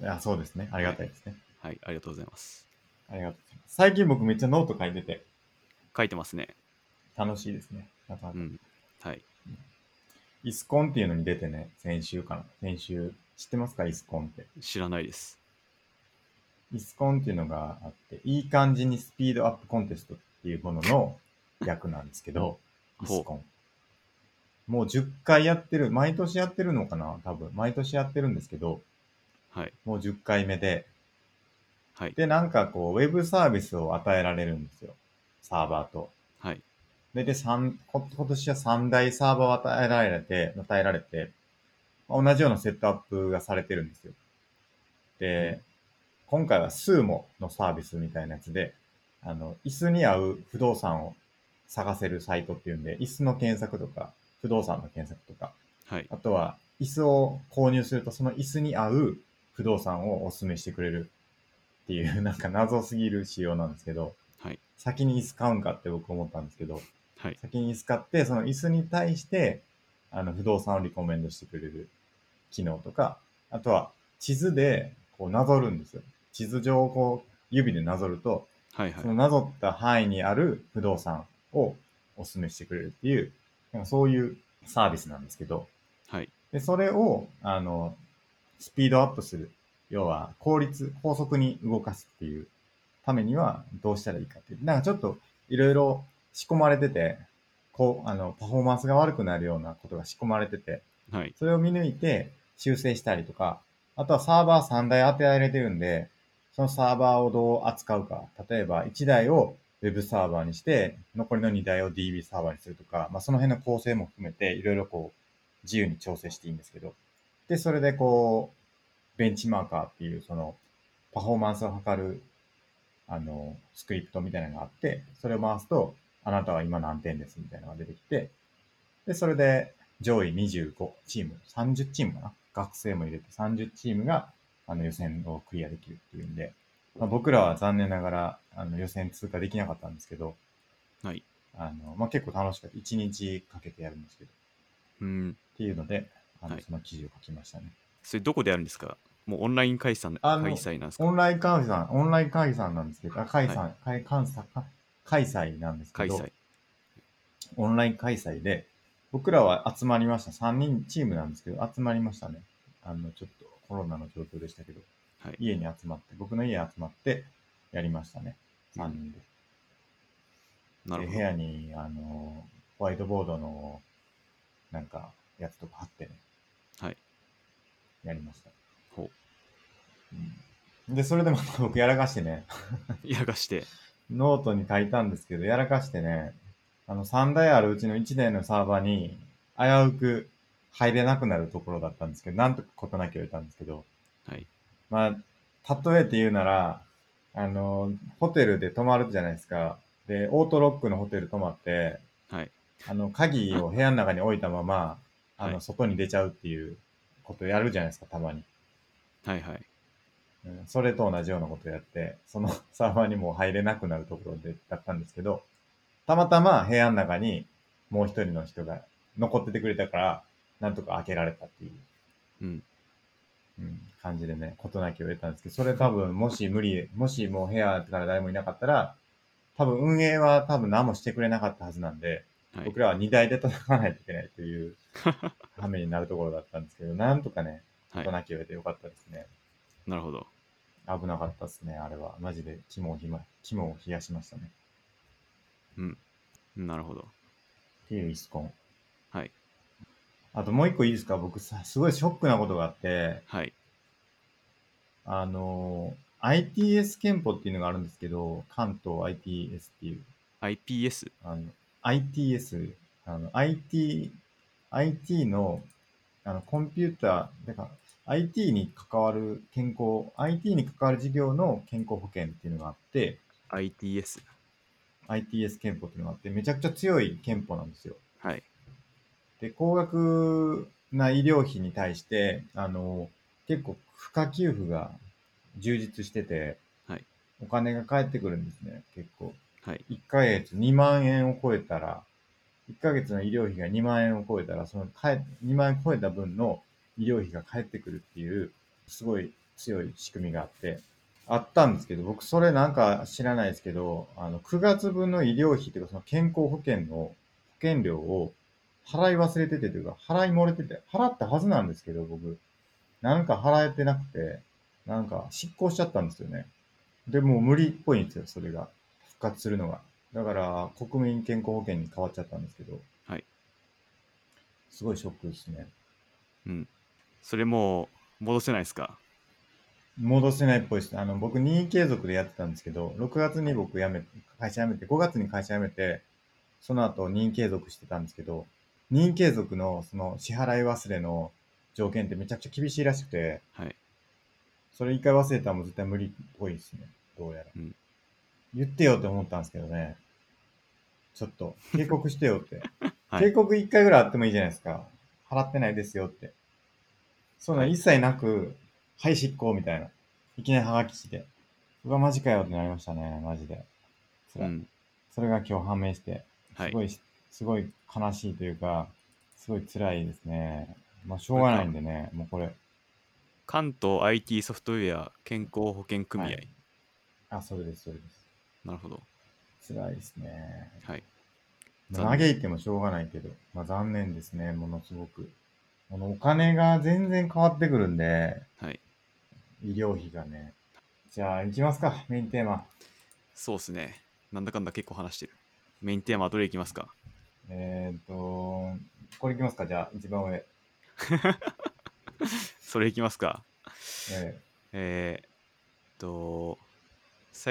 いや、そうですね、ありがたいですね。はい、はい、ありがとうございます。ありがとうございます。最近僕めっちゃノート書いてて。書いてますね。楽しいですね。うん、はい。イスコンっていうのに出てね、先週かな。先週、知ってますか、イスコンって。知らないです。イスコンっていうのがあって、いい感じにスピードアップコンテストっていうものの略なんですけど、イスコン。もう10回やってる、毎年やってるのかな、多分。毎年やってるんですけど、はい、もう10回目で、はい、で、なんかこう、ウェブサービスを与えられるんですよ。サーバーと。はい。で今年は3大サーバーを与えられて、同じようなセットアップがされてるんですよ。で、うん、今回はスーモのサービスみたいなやつで、椅子に合う不動産を探せるサイトっていうんで、椅子の検索とか、不動産の検索とか、はい、あとは椅子を購入すると、その椅子に合う不動産をお勧めしてくれるっていう、なんか謎すぎる仕様なんですけど、はい、先に椅子買うんかって僕思ったんですけど、はい、先に椅子買って、その椅子に対して、不動産をリコメンドしてくれる機能とか、あとは地図でこうなぞるんですよ。地図上をこう指でなぞると、はいはい、そのなぞった範囲にある不動産をお勧めしてくれるっていう、なんかそういうサービスなんですけど、はい、でそれをスピードアップする、要は高速に動かすっていうためにはどうしたらいいかっていう、なんかちょっといろいろ仕込まれてて、こう、パフォーマンスが悪くなるようなことが仕込まれてて、はい、それを見抜いて修正したりとか、あとはサーバー3台当てられてるんで、そのサーバーをどう扱うか、例えば1台を Web サーバーにして、残りの2台を DB サーバーにするとか、まあ、その辺の構成も含めていろいろこう自由に調整していいんですけど、で、それでこう、ベンチマーカーっていうそのパフォーマンスを測るスクリプトみたいなのがあって、それを回すと、あなたは今何点ですみたいなのが出てきて、で、それで上位25チーム、30チームかな、学生も入れて30チームが予選をクリアできるっていうんで、まあ、僕らは残念ながら予選通過できなかったんですけど、はい。まあ、結構楽しかった。1日かけてやるんですけど、っていうので、はい、その記事を書きましたね。それどこでやるんですか？もうオンライン会議さんなんですか？オンライン会議さんなんですけど、開催なんですけど、オンライン開催で、僕らは集まりました。3人チームなんですけど、集まりましたね。ちょっとコロナの状況でしたけど、はい、家に集まって、僕の家に集まってやりましたね。3人で。なるほど。部屋に、ホワイトボードの、なんか、やつとか貼ってね。はい。やりました。ほう。で、それでまた僕やらかしてね。やらかして。ノートに書いたんですけど、やらかしてね、3台あるうちの1台のサーバーに危うく入れなくなるところだったんですけど、なんとかことなきを得たんですけど、はい。まあ、例えて言うなら、ホテルで泊まるじゃないですか。で、オートロックのホテル泊まって、はい。鍵を部屋の中に置いたまま、はい、外に出ちゃうっていうことをやるじゃないですか、たまに。はいはい。それと同じようなことをやって、そのサーバーにもう入れなくなるところでだったんですけど、たまたま部屋の中にもう一人の人が残っててくれたから、なんとか開けられたっていう、感じでね、ことなきを得たんですけど、それ多分もしもう部屋から誰もいなかったら、多分運営は多分何もしてくれなかったはずなんで、はい、僕らは2台で叩かないといけないという羽目になるところだったんですけど、なんとかね、ことなきを得てよかったですね。はい、なるほど。危なかったですね、あれは。マジで肝を冷やしましたね。うん。なるほど。っていうイスコン。はい。あともう一個いいですか？僕さ、すごいショックなことがあって、はい。ITS 憲法っていうのがあるんですけど、関東 ITS っていう。IPS？ ITS。IT の、コンピューター、だから、IT に関わる事業の健康保険っていうのがあって、ITS 憲法っていうのがあって、めちゃくちゃ強い憲法なんですよ。はい。で、高額な医療費に対して、結構付加給付が充実してて、はい、お金が返ってくるんですね、結構。はい、1ヶ月2万円を超えたら、1ヶ月の医療費が2万円を超えたら、その2万円超えた分の医療費が返ってくるっていう、すごい強い仕組みがあって、あったんですけど、僕それなんか知らないですけど、9月分の医療費というか、その健康保険の保険料を払い忘れててというか、払い漏れてて、払ったはずなんですけど、僕、なんか払えてなくて、なんか失効しちゃったんですよね。で、もう無理っぽいんですよ、それが。復活するのが。だから、国民健康保険に変わっちゃったんですけど。はい。すごいショックですね。うん。それもう戻せないですか？戻せないっぽいです。僕、任意継続でやってたんですけど、6月に僕会社辞めて、5月に会社辞めて、その後任意継続してたんですけど、任意継続のその支払い忘れの条件ってめちゃくちゃ厳しいらしくて、はい、それ一回忘れたらもう絶対無理っぽいですね、どうやら。うん、言ってよって思ったんですけどね、ちょっと警告してよって、はい、警告一回ぐらいあってもいいじゃないですか。払ってないですよって、そんな一切なく、はい執行みたいな、いきなりハガキして、うわマジかよってなりましたね、マジで。うん、それが今日判明して、すごい、はい、すごい悲しいというか、すごい辛いですね。まあ、しょうがないんでね、もうこれ。関東 IT ソフトウェア健康保険組合。はい、あ、そうです、そうです。なるほど。辛いですね。はい。嘆いてもしょうがないけど、まあ残念ですね、ものすごく。お金が全然変わってくるんで、はい。医療費がね。じゃあ、行きますか、メインテーマ。そうですね。なんだかんだ結構話してる。メインテーマはどれ行きますか？これいきますか、じゃあ、一番上。それいきますか。最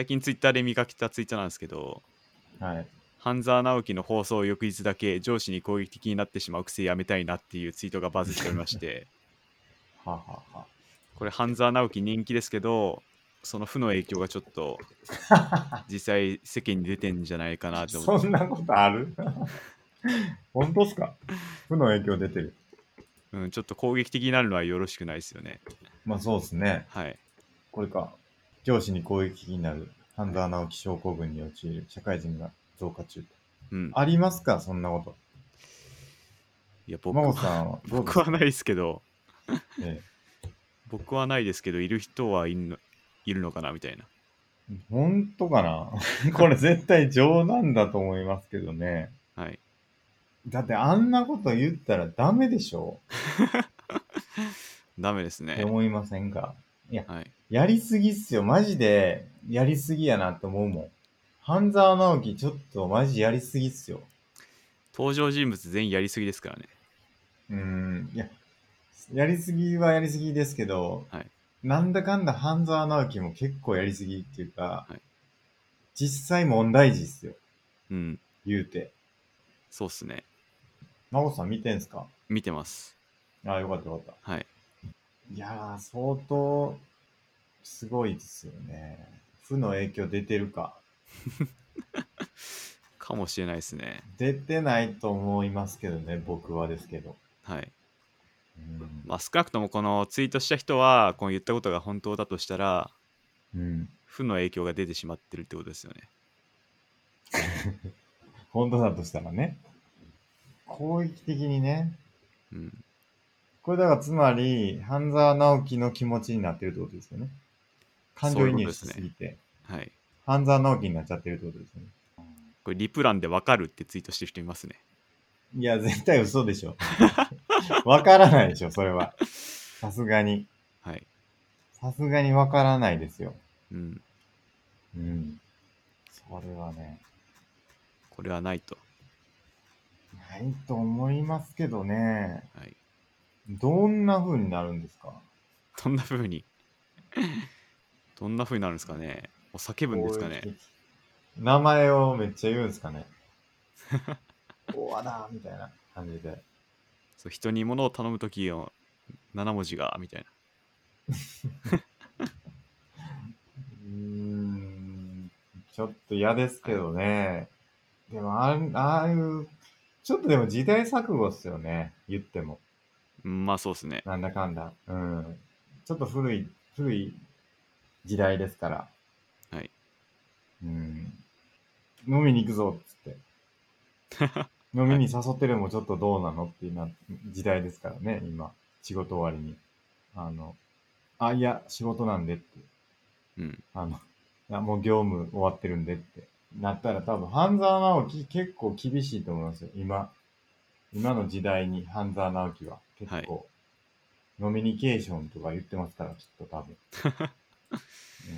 近ツイッターで見かけたツイートなんですけど、はい、半沢直樹の放送翌日だけ上司に攻撃的になってしまう癖やめたいなっていうツイートがバズっておりましてははは、これ半沢直樹人気ですけど、その負の影響がちょっと実際世間に出てんじゃないかなと思って。そんなことある？本当っすか？負の影響出てる。うん、ちょっと攻撃的になるのはよろしくないですよね。まあそうですね。はい。これか。上司に攻撃的になる。半沢直樹症候群に陥る。社会人が増加中。うん。ありますか？そんなこと。いや、僕はないですけど。ええ、僕はないですけど、いる人はいるのかなみたいな。本当かな？これ絶対冗談だと思いますけどね。はい。だってあんなこと言ったらダメでしょ。ダメですね。って思いませんか？いや、はい、やりすぎっすよ。マジでやりすぎやなって思うもん。半沢直樹ちょっとマジやりすぎっすよ。登場人物全員やりすぎですからね。いや、やりすぎはやりすぎですけど、はい、なんだかんだ半沢直樹も結構やりすぎっていうか、はい、実際問題児っすよ。うん。言うて。そうっすね。マコさん見てんすか？見てます。ああ、よかったよかった。はい。いやー、相当すごいですよね。負の影響出てるか。かもしれないですね。出てないと思いますけどね、僕はですけど。はい。うん、まあ少なくともこのツイートした人は、この言ったことが本当だとしたら、うん、負の影響が出てしまってるってことですよね。本当だとしたらね。攻撃的にね、うん、これだからつまり半沢直樹の気持ちになってるってことですよね。感情移入しすぎて、そういうことですね。はい、半沢直樹になっちゃってるってことですよね。これリプランで分かるってツイートしてる人いますね。いや絶対嘘でしょ。分からないでしょそれは。さすがに、はい、さすがに分からないですよ。うんうん、それはね、これはないと。ないと思いますけどね。はい。どんな風になるんですか？どんな風になるんですかね。お叫ぶんですかね。名前をめっちゃ言うんですかね。おわだみたいな感じで。そう、人に物を頼むときの7文字がみたいな。ちょっと嫌ですけどね。はい、でもああいうちょっとでも時代錯誤っすよね、言っても。まあそうですね。なんだかんだ。うん。ちょっと古い時代ですから。はい。うん。飲みに行くぞっつって。飲みに誘ってるのもちょっとどうなのっていうな時代ですからね、今。仕事終わりに。いや、仕事なんでって。うん。もう業務終わってるんでって。なったら多分、半沢直樹結構厳しいと思いますよ。今の時代に半沢直樹は結構、はい、ノミニケーションとか言ってますから、きっと多分。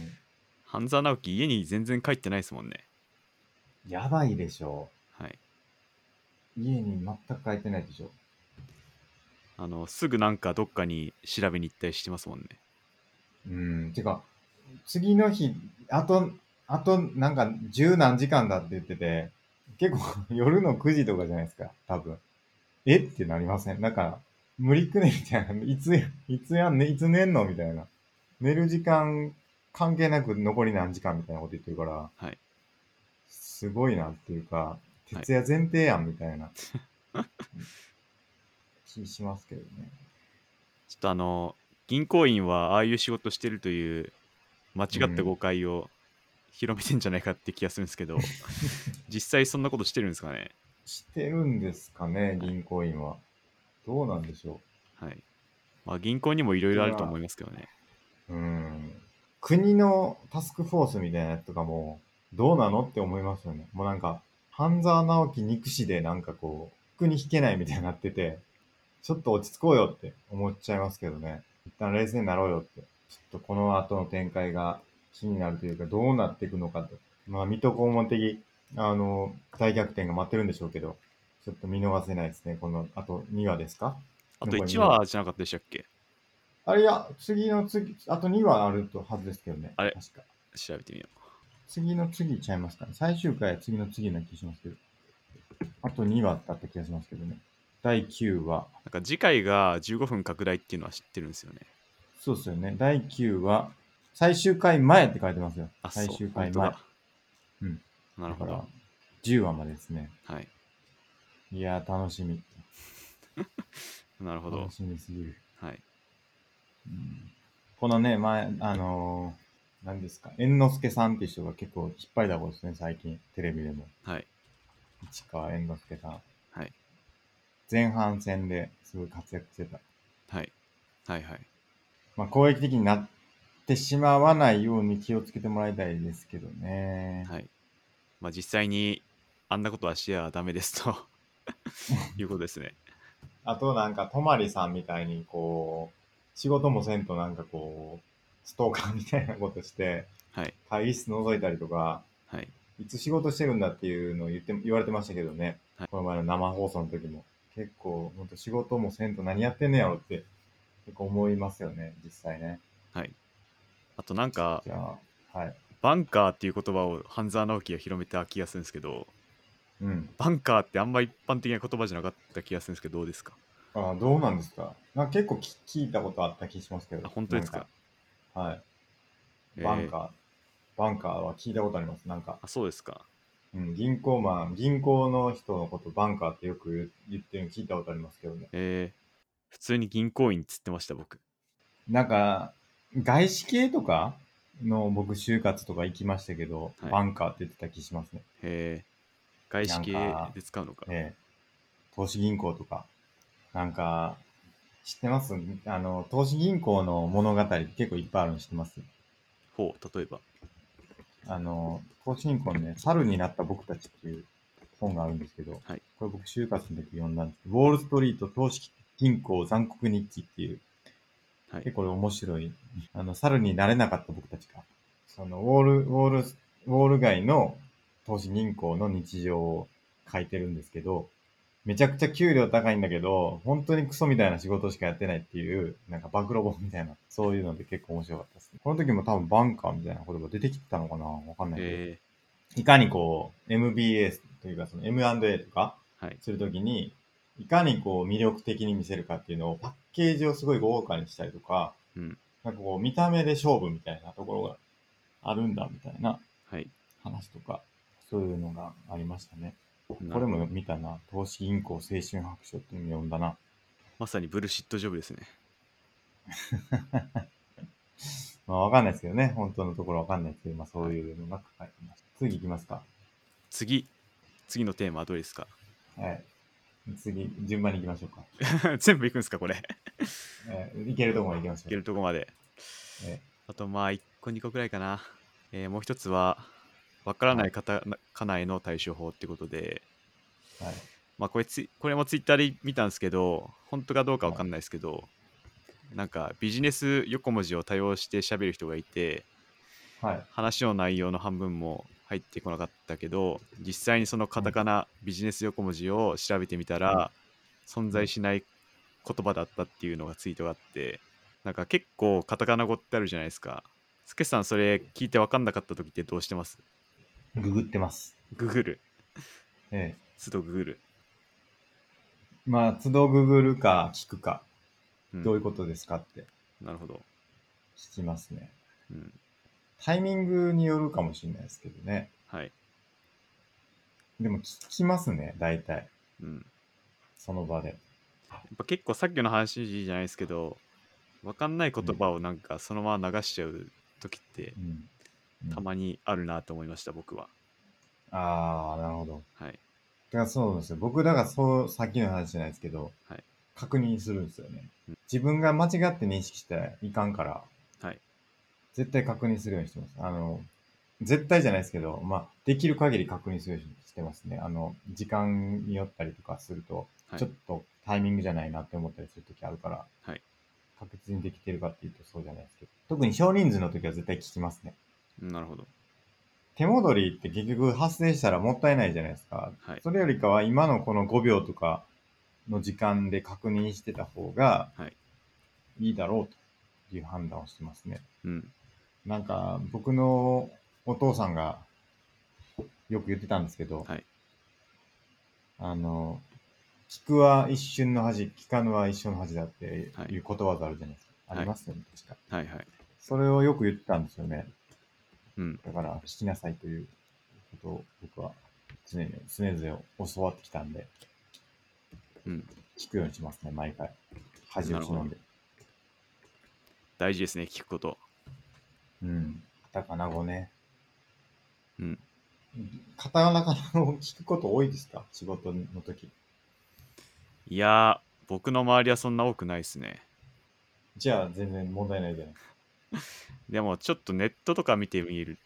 ね、半沢直樹家に全然帰ってないですもんね。やばいでしょ。はい。家に全く帰ってないでしょ。すぐなんかどっかに調べに行ったりしてますもんね。てか、次の日、あとなんか十何時間だって言ってて、結構夜の9時とかじゃないですか、多分。えってなりません？なんか、無理くねみたいな。いつ寝んのみたいな。寝る時間関係なく残り何時間みたいなこと言ってるから、はい、すごいなっていうか、徹夜前提やんみたいな、はい、気しますけどね。ちょっと銀行員はああいう仕事してるという間違った誤解を、広めてんじゃないかって気がするんですけど実際そんなことしてるんですかね。してるんですかね、銀行員は、はい、どうなんでしょう。はい、まあ、銀行にもいろいろあると思いますけどね。国のタスクフォースみたいなやつとかもどうなのって思いますよね。もうなんか半沢直樹憎しでなんかこう服に引けないみたいになってて、ちょっと落ち着こうよって思っちゃいますけどね。一旦冷静になろうよって、ちょっとこの後の展開が気になるというか、どうなっていくのかと。まあ、水戸黄門的、大逆転が待ってるんでしょうけど、ちょっと見逃せないですね。この、あと2話ですか？あと1話じゃなかったでしたっけ？あれ、いや、あと2話あるはずですけどね。あれ確か。調べてみよう。次の次ちゃいますかね。最終回は次の次な気しますけど。あと2話だった気がしますけどね。第9話。なんか次回が15分拡大っていうのは知ってるんですよね。そうですよね。第9話。最終回前って書いてますよ。最終回前。うん。なるほど。10話までですね。はい。いやー、楽しみ。なるほど。楽しみすぎる。はい。うん、このね、前、何ですか、猿之助さんっていう人が結構引っ張りだこですね、最近、テレビでも。はい。市川猿之助さん。はい。前半戦ですごい活躍してた。はい。はいはい。まあ、攻撃的になってしまわないように気をつけてもらいたいですけどね。はい。まあ実際にあんなことはしちゃダメですということですね。あとなんか泊まりさんみたいにこう仕事もせんとなんかこうストーカーみたいなことして、はい、会議室覗いたりとか、はい、いつ仕事してるんだっていうのを言われてましたけどね、はい、この前の生放送の時も結構本当仕事もせんと何やってんねやろって結構思いますよね、実際ね。はい。あとなんか、はい、バンカーっていう言葉を半沢直樹が広めた気がするんですけど、うん、バンカーってあんま一般的な言葉じゃなかった気がするんですけど、どうですか？あ、どうなんですか？なんか結構聞いたことあった気しますけど。あ、本当ですか？はい。バンカーは聞いたことあります。なんか。あ、そうですか。うん、銀行の人のことバンカーってよく言ってるの聞いたことありますけどね。普通に銀行員っつってました、僕。なんか。外資系とかの僕就活とか行きましたけど、はい、バンカーって言ってた気しますね。へえ。外資系で使うのか。投資銀行とかなんか知ってます？投資銀行の物語結構いっぱいあるの知ってます？ほう、例えば投資銀行のね、猿になった僕たちっていう本があるんですけど、はい、これ僕就活の時読んだんですけど、ウォールストリート投資銀行残酷日記っていう。はい、結構面白い。猿になれなかった僕たちが、そのウォール街の投資銀行の日常を書いてるんですけど、めちゃくちゃ給料高いんだけど、本当にクソみたいな仕事しかやってないっていう、なんか暴露本みたいな、そういうので結構面白かったですね。この時も多分バンカーみたいな言葉出てきたのかな、わかんないけど、いかにこう、MBA というかその M&A とかするときに、はい、いかにこう魅力的に見せるかっていうのをパッケージをすごい豪華にしたりとか、うん、なんかこう見た目で勝負みたいなところがあるんだみたいな話とか、はい、そういうのがありましたね。これも見たな。投資銀行青春白書って読んだな。まさにブルシットジョブですね。まあわかんないですけどね。本当のところわかんないですけど、まあそういうのが書かれてました。次いきますか。次のテーマはどうですか。はい。次、順番に行きましょうか。全部行くんですか、これ。行けるとこまで行きましょう。行けるとこまで。あと、まあ、1個、2個くらいかな。もう一つは、わからない方、はい、家内の対処法ってことで、はい、まあこれもツイッターで見たんですけど、本当かどうかわかんないですけど、はい、なんかビジネス横文字を多用して喋る人がいて、はい、話の内容の半分も入ってこなかったけど、実際にそのカタカナビジネス横文字を調べてみたら、はい、存在しない言葉だったっていうのがツイートがあって、なんか結構カタカナ語ってあるじゃないですか。スケさん、それ聞いて分かんなかった時ってどうしてます？ググってます。ググる。都度ググる。まあ、都度ググるか聞くか、うん、どういうことですかって。なるほど。聞きますね。うん。タイミングによるかもしれないですけどね。はい。でも聞きますね、大体。うん。その場で。やっぱ結構さっきの話じゃないですけど、分かんない言葉をなんかそのまま流しちゃう時って、うんうん、たまにあるなと思いました、僕は。ああ、なるほど。はい。だからそうですよ。僕だからそう、さっきの話じゃないですけど、はい、確認するんですよね、うん。自分が間違って認識したらいかんから、はい、絶対確認するようにしてます。絶対じゃないですけど、まあ、できる限り確認するようにしてますね。時間によったりとかすると、はい、ちょっとタイミングじゃないなって思ったりするときあるから、はい、確実にできてるかっていうとそうじゃないですけど、特に少人数のときは絶対聞きますね。なるほど。手戻りって結局発生したらもったいないじゃないですか、はい、それよりかは今のこの5秒とかの時間で確認してた方がいいだろうという判断をしてますね、うん、なんか僕のお父さんがよく言ってたんですけど、はい、聞くは一瞬の恥、聞かぬは一生の恥だっていうことわざあるじゃないですか、はい、ありますよね、確か、はいはい、それをよく言ってたんですよね。うん、だから聞きなさいということを僕は常々教わってきたんで、うん、聞くようにしますね、毎回恥を忍んで。大事ですね、聞くこと。うん、カタカナ語ね。うん、カタカナ語を聞くこと多いですか、仕事の時。いやー、僕の周りはそんな多くないですね。じゃあ全然問題ないじゃないですか。でもちょっとネットとか見てる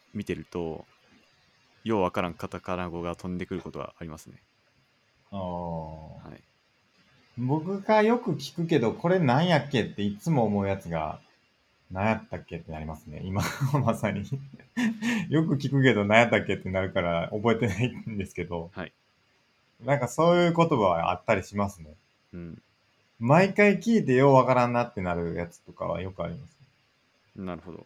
とようわからんカタカナ語が飛んでくることがありますね。ああ、はい。僕がよく聞くけどこれなんやっけっていつも思うやつがなんやったっけってなりますね。今まさによく聞くけどなんやったっけってなるから覚えてないんですけど、はい、なんかそういう言葉はあったりしますね、うん、毎回聞いてようわからんなってなるやつとかはよくあります。なるほど。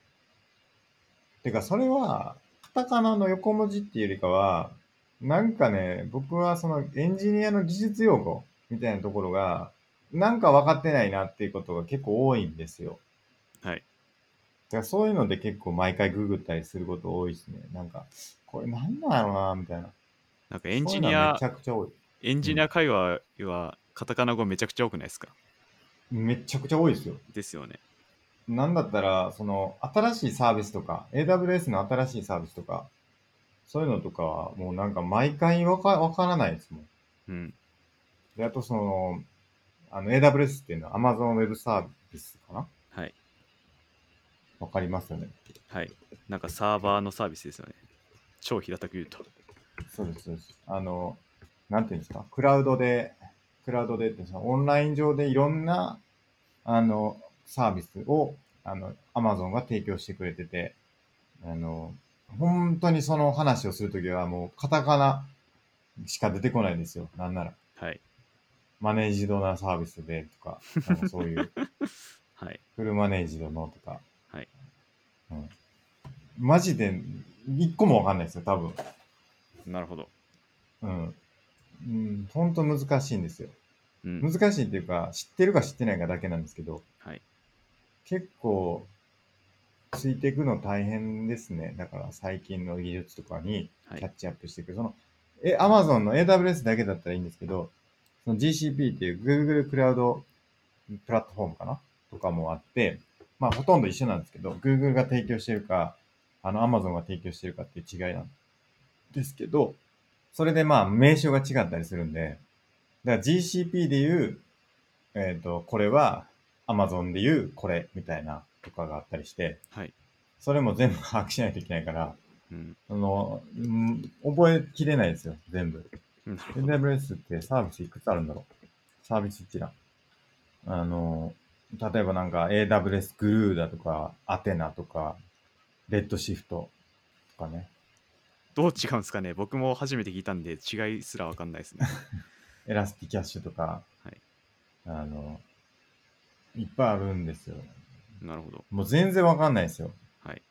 てかそれはカタカナの横文字っていうよりかはなんかね、僕はそのエンジニアの技術用語みたいなところがなんか分かってないなっていうことが結構多いんですよ。はい。だからそういうので結構毎回ググったりすること多いですね。なんかこれなんだろうなみたいな。なんかエンジニアめちゃくちゃ多い。エンジニア界隈はカタカナ語めちゃくちゃ多くないですか？めちゃくちゃ多いですよ。ですよね。なんだったら、その、新しいサービスとか、AWS の新しいサービスとか、そういうのとかは、もうなんか毎回わからないですもん。うん。で、あとその、AWS っていうのは Amazon Web Service かな？はい。わかりますよね。はい。なんかサーバーのサービスですよね。超平たく言うと。そうです、そうです。なんていうんですか、クラウドでって、オンライン上でいろんな、サービスをAmazon が提供してくれてて、本当にその話をするときはもうカタカナしか出てこないんですよ、なんなら。はい。マネージドなサービスでとか、そういう、はい、フルマネージドのとか、はい、うん。マジで一個もわかんないですよ、多分。なるほど。うん。うん、本当難しいんですよ。うん、難しいっていうか、知ってるか知ってないかだけなんですけど、はい、結構ついていくの大変ですね。だから最近の技術とかにキャッチアップしていく、はい、Amazon の AWS だけだったらいいんですけど、その GCP っていう Google クラウドプラットフォームかなとかもあって、まあほとんど一緒なんですけど、Google が提供してるか、Amazon が提供してるかっていう違いなんですけど、それでまあ名称が違ったりするんで、だから GCP でいう、これは Amazon でいうこれみたいなとかがあったりして、はい、それも全部把握しないといけないから、うん、覚えきれないですよ、全部。AWS ってサービスいくつあるんだろう。サービス一覧。例えばなんか AWS グルーだとか、アテナとか、レッドシフトとかね。どう違うんですかね、僕も初めて聞いたんで、違いすらわかんないですね。エラスティキャッシュとか、はい、いっぱいあるんですよ。なるほど。もう全然わかんないですよ。はい。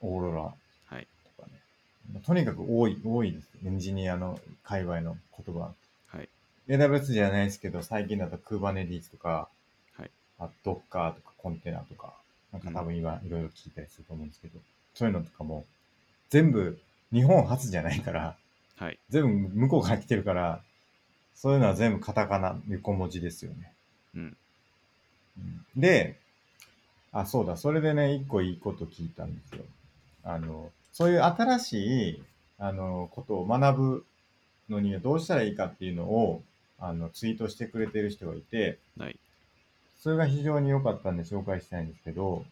オーロラとかね。はい、とにかく多いです。エンジニアの界隈の言葉。はい。AWS じゃないですけど、最近だと Kubernetes とか、はい。あと Docker とかコンテナとか、なんか多分今いろいろ聞いたりすると思うんですけど、そういうのとかも全部日本初じゃないから、はい。全部向こうから来てるから、そういうのは全部カタカナ、横文字ですよね。うん。で、あ、そうだ。それでね、一個いいこと聞いたんですよ。そういう新しい、ことを学ぶのにはどうしたらいいかっていうのを、ツイートしてくれてる人がいて、はい。それが非常に良かったんで紹介したいんですけど、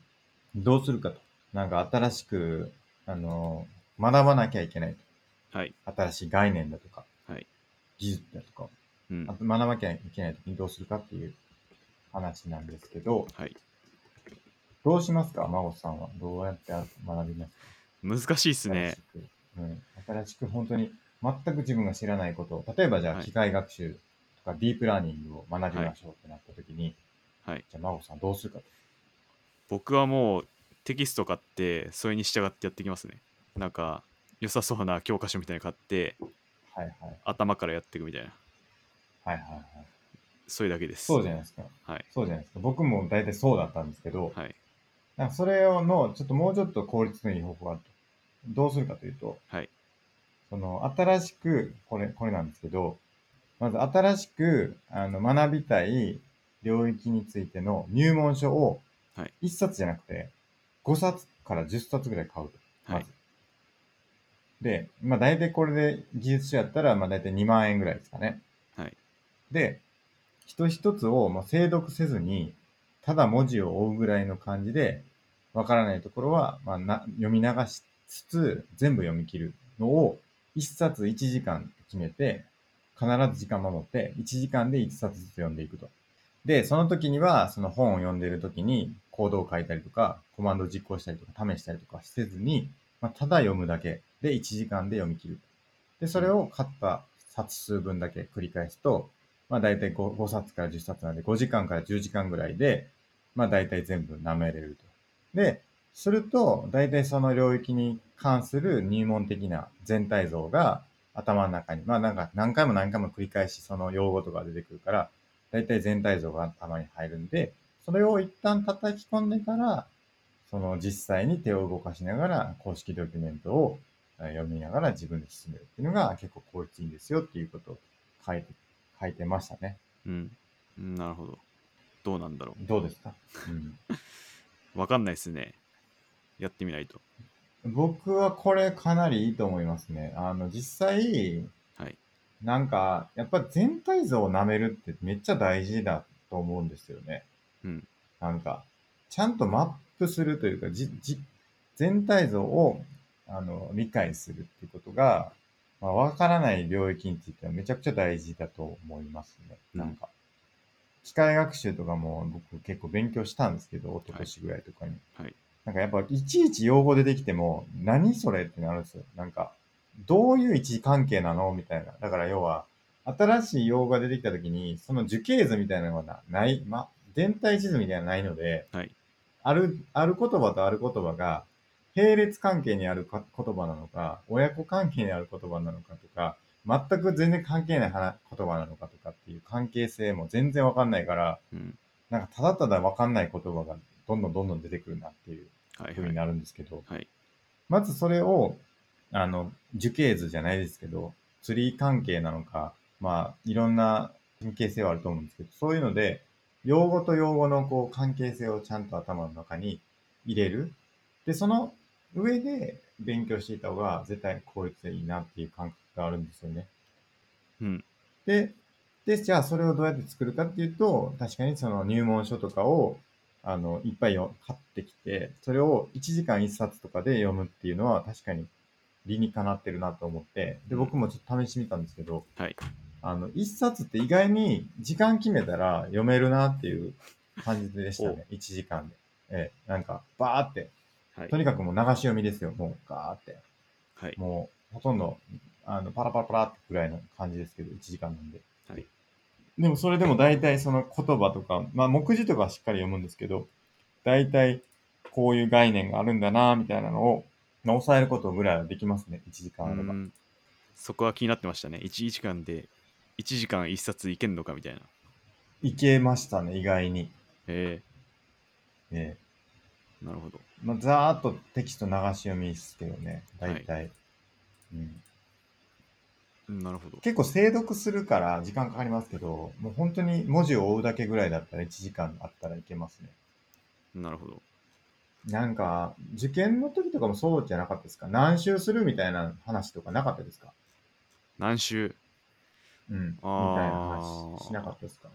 どうするかと。なんか新しく、学ばなきゃいけないと。はい。新しい概念だとか、はい。技術だとか、うん。あと学ばなきゃいけないときにどうするかっていう話なんですけど、はい。どうしますか、孫さんは。どうやって学びますか？難しいですね。新しく本当に全く自分が知らないことを、例えばじゃあ機械学習とかディープラーニングを学びましょうってなった時に、はい、じゃあ孫さんどうするかと。僕はもうテキスト買って、それに従ってやってきますね。なんか良さそうな教科書みたいなの買って、はいはい、頭からやっていくみたいな。はいはいはい。それだけです。そうじゃないですか。はい。そうじゃないですか。僕も大体そうだったんですけど、はい。なんかそれのちょっともうちょっと効率のいい方法があると。どうするかというと、はい、新しくこれなんですけど、まず新しく学びたい領域についての入門書を1冊じゃなくて5冊から10冊ぐらい買うと。まず、はい、で、まあ大体これで技術書やったらまあ大体2万円ぐらいですかね。はい、で、一つをまあ精読せずにただ文字を追うぐらいの感じで、わからないところは、まあ、読み流しつつ、全部読み切るのを、一冊1時間決めて、必ず時間守って、1時間で1冊ずつ読んでいくと。で、その時には、その本を読んでいる時に、コードを書いたりとか、コマンドを実行したりとか、試したりとかせずに、まあ、ただ読むだけで1時間で読み切る。で、それを買った冊数分だけ繰り返すと、まあ大体 5冊から10冊なんで5時間から10時間ぐらいで、まあ大体全部舐めれると。で、すると大体その領域に関する入門的な全体像が頭の中に、まあなんか何回も繰り返しその用語とか出てくるから、大体全体像が頭に入るんで、それを一旦叩き込んでから、その実際に手を動かしながら公式ドキュメントを読みながら自分で進めるっていうのが結構効率いいんですよっていうことを書いてましたね。うん。なるほど。どうなんだろう。どうですか？うん。わかんないですね。やってみないと。僕はこれかなりいいと思いますね。実際、はい、なんかやっぱ全体像を舐めるってめっちゃ大事だと思うんですよね。うん。なんかちゃんとマップするというか、全体像を理解するっていうことが。まあ、わからない領域についてはめちゃくちゃ大事だと思いますね。なんか、機械学習とかも僕結構勉強したんですけど、一昨年ぐらいとかに。はいはい、なんかやっぱいちいち用語出てきても、何それってなるんですよ。なんか、どういう位置関係なのみたいな。だから要は、新しい用語が出てきたときに、その樹形図みたいなのがない、まあ、全体地図みたいなのがないので、はい、ある言葉とある言葉が、並列関係にある言葉なのか、親子関係にある言葉なのかとか、全く全然関係ない言葉なのかとかっていう関係性も全然わかんないから、うん、なんかただただわかんない言葉がどんどん出てくるなっていうふうになるんですけど、はいはいはい、まずそれを樹形図じゃないですけど、ツリー関係なのか、まあ、いろんな関係性はあると思うんですけど、そういうので、用語と用語のこう関係性をちゃんと頭の中に入れる。で、その上で勉強していた方が絶対効率でいいなっていう感覚があるんですよね。うん。で、じゃあそれをどうやって作るかっていうと、確かにその入門書とかを、いっぱい買ってきて、それを1時間1冊とかで読むっていうのは確かに理にかなってるなと思って、で、僕もちょっと試してみたんですけど、はい。1冊って意外に時間決めたら読めるなっていう感じでしたね。1時間で。なんか、バーって、はい。とにかくもう流し読みですよ。もう、ガーって。はい。もう、ほとんど、パラパラパラってくらいの感じですけど、1時間なんで。はい。でもそれでも大体その言葉とか、まあ目次とかはしっかり読むんですけど、大体こういう概念があるんだなみたいなのを抑えることぐらいはできますね、1時間あれば。そこは気になってましたね。1時間で1時間1冊いけんのかみたいな。いけましたね、意外に。なるほど。まあ、ざーっとテキスト流し読みですけどね、大体。はい、なるほど。結構精読するから時間かかりますけど、もう本当に文字を追うだけぐらいだったら1時間あったらいけますね。なるほど。なんか受験の時とかもそうじゃなかったですか？何周するみたいな話とかなかったですか？何周？みたいな話しなかったですか？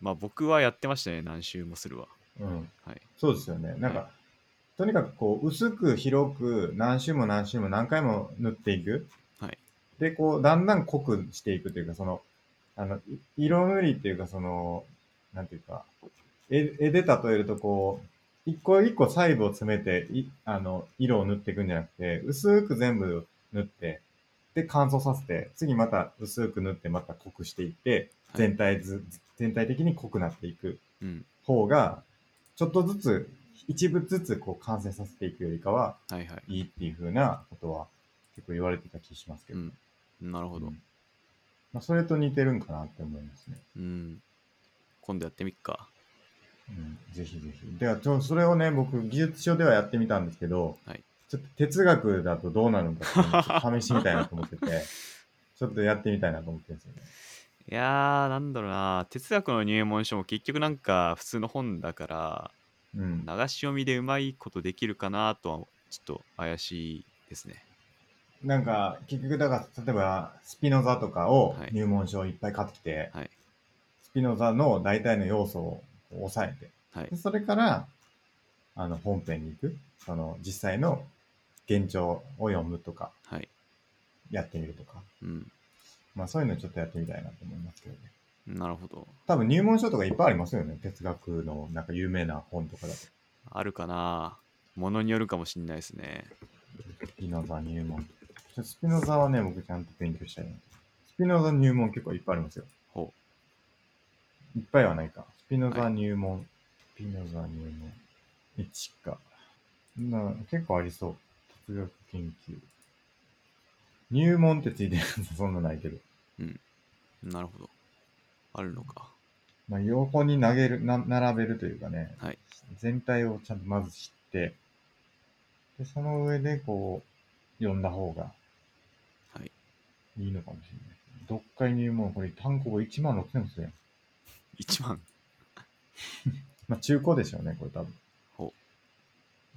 まあ僕はやってましたね、何周もするは。はい。そうですよね。なんか、とにかくこう薄く広く何周も何周も何回も塗っていく。で、こう、だんだん濃くしていくというか、色塗りというか、なんていうか、絵で例えると、こう、一個一個細部を詰めて、色を塗っていくんじゃなくて、薄く全部塗って、で、乾燥させて、次また薄く塗って、また濃くしていって、全体的に濃くなっていく方が、ちょっとずつ、一部ずつこう完成させていくよりかは、いいっていう風なことは、結構言われてた気しますけど。なるほど。まあ、それと似てるんかなって思いますね。今度やってみっか。ぜひぜひ。では、それをね、僕、技術書ではやってみたんですけど、はい、ちょっと哲学だとどうなるのかって試してみたいなと思ってて、ちょっとやってみたいなと思ってるんですよね。いやー、なんだろうな、哲学の入門書も結局なんか普通の本だから、流し読みでうまいことできるかなとは、ちょっと怪しいですね。なんか結局だから例えばスピノザとかを入門書をいっぱい買ってきて、スピノザの大体の要素を押さえて、でそれから本編に行く、その実際の原著を読むとか、やってみるとか、まあそういうのちょっとやってみたいなと思いますけどね。なるほど。多分入門書とかいっぱいありますよね、哲学のなんか有名な本とかだと。あるかな、ものによるかもしれないですね。スピノザ入門。スピノザはね、僕ちゃんと勉強したいな。スピノザ入門結構いっぱいありますよ。いっぱいはないか。スピノザ入門、スピノザ入門1か。結構ありそう。哲学研究。入門ってついてるやつそんなないけど。なるほど。あるのか。まあ、横に並べるというかね。全体をちゃんとまず知って、でその上でこう、読んだ方がいいのかもしれない。読解入門、これ単行が16,000円するやん。1万まあ中古でしょうね、これ多分。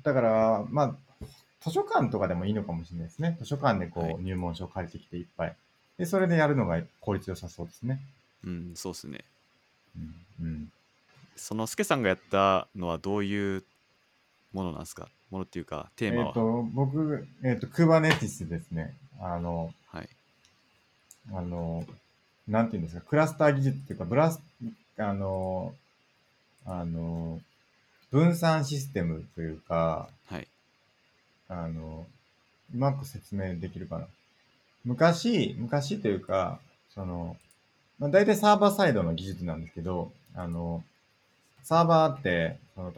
だから、まあ、図書館とかでもいいのかもしれないですね。図書館でこう、入門書を借りてきていっぱい。で、それでやるのが効率良さそうですね。そうですね。その、スケさんがやったのはどういうものなんですか？ものっていうか、テーマは。僕、Kubernetes ですね。なんていうんですか、クラスター技術っていうか、分散システムというか、うまく説明できるかな。昔というか、まあ、大体サーバーサイドの技術なんですけど、サーバーって、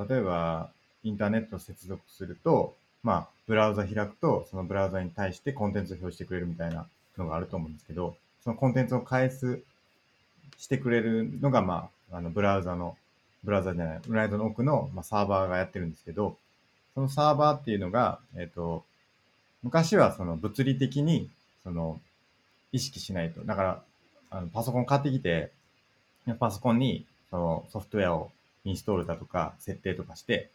例えば、インターネットを接続すると、まあ、ブラウザ開くと、そのブラウザに対してコンテンツを表示してくれるみたいなのがあると思うんですけど、そのコンテンツをしてくれるのが、まあ、ブラウザじゃない、ブラウザの奥の、まあ、サーバーがやってるんですけど、そのサーバーっていうのが、昔はその物理的にその意識しないと。だからパソコン買ってきて、パソコンにそのソフトウェアをインストールだとか設定とかして、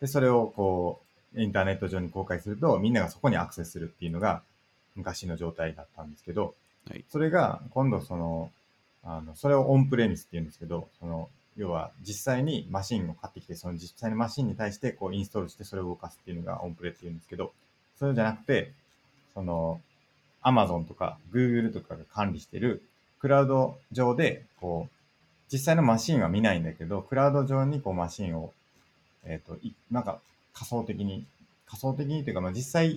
でそれをこうインターネット上に公開するとみんながそこにアクセスするっていうのが昔の状態だったんですけど、はい、それが今度そのそれをオンプレミスって言うんですけど、その要は実際にマシンを買ってきて、その実際のマシンに対してこうインストールしてそれを動かすっていうのがオンプレっていうんですけど、それじゃなくてその Amazon とか Google とかが管理してるクラウド上でこう実際のマシンは見ないんだけど、クラウド上にこうマシンをなんか仮想的にというか、まあ実際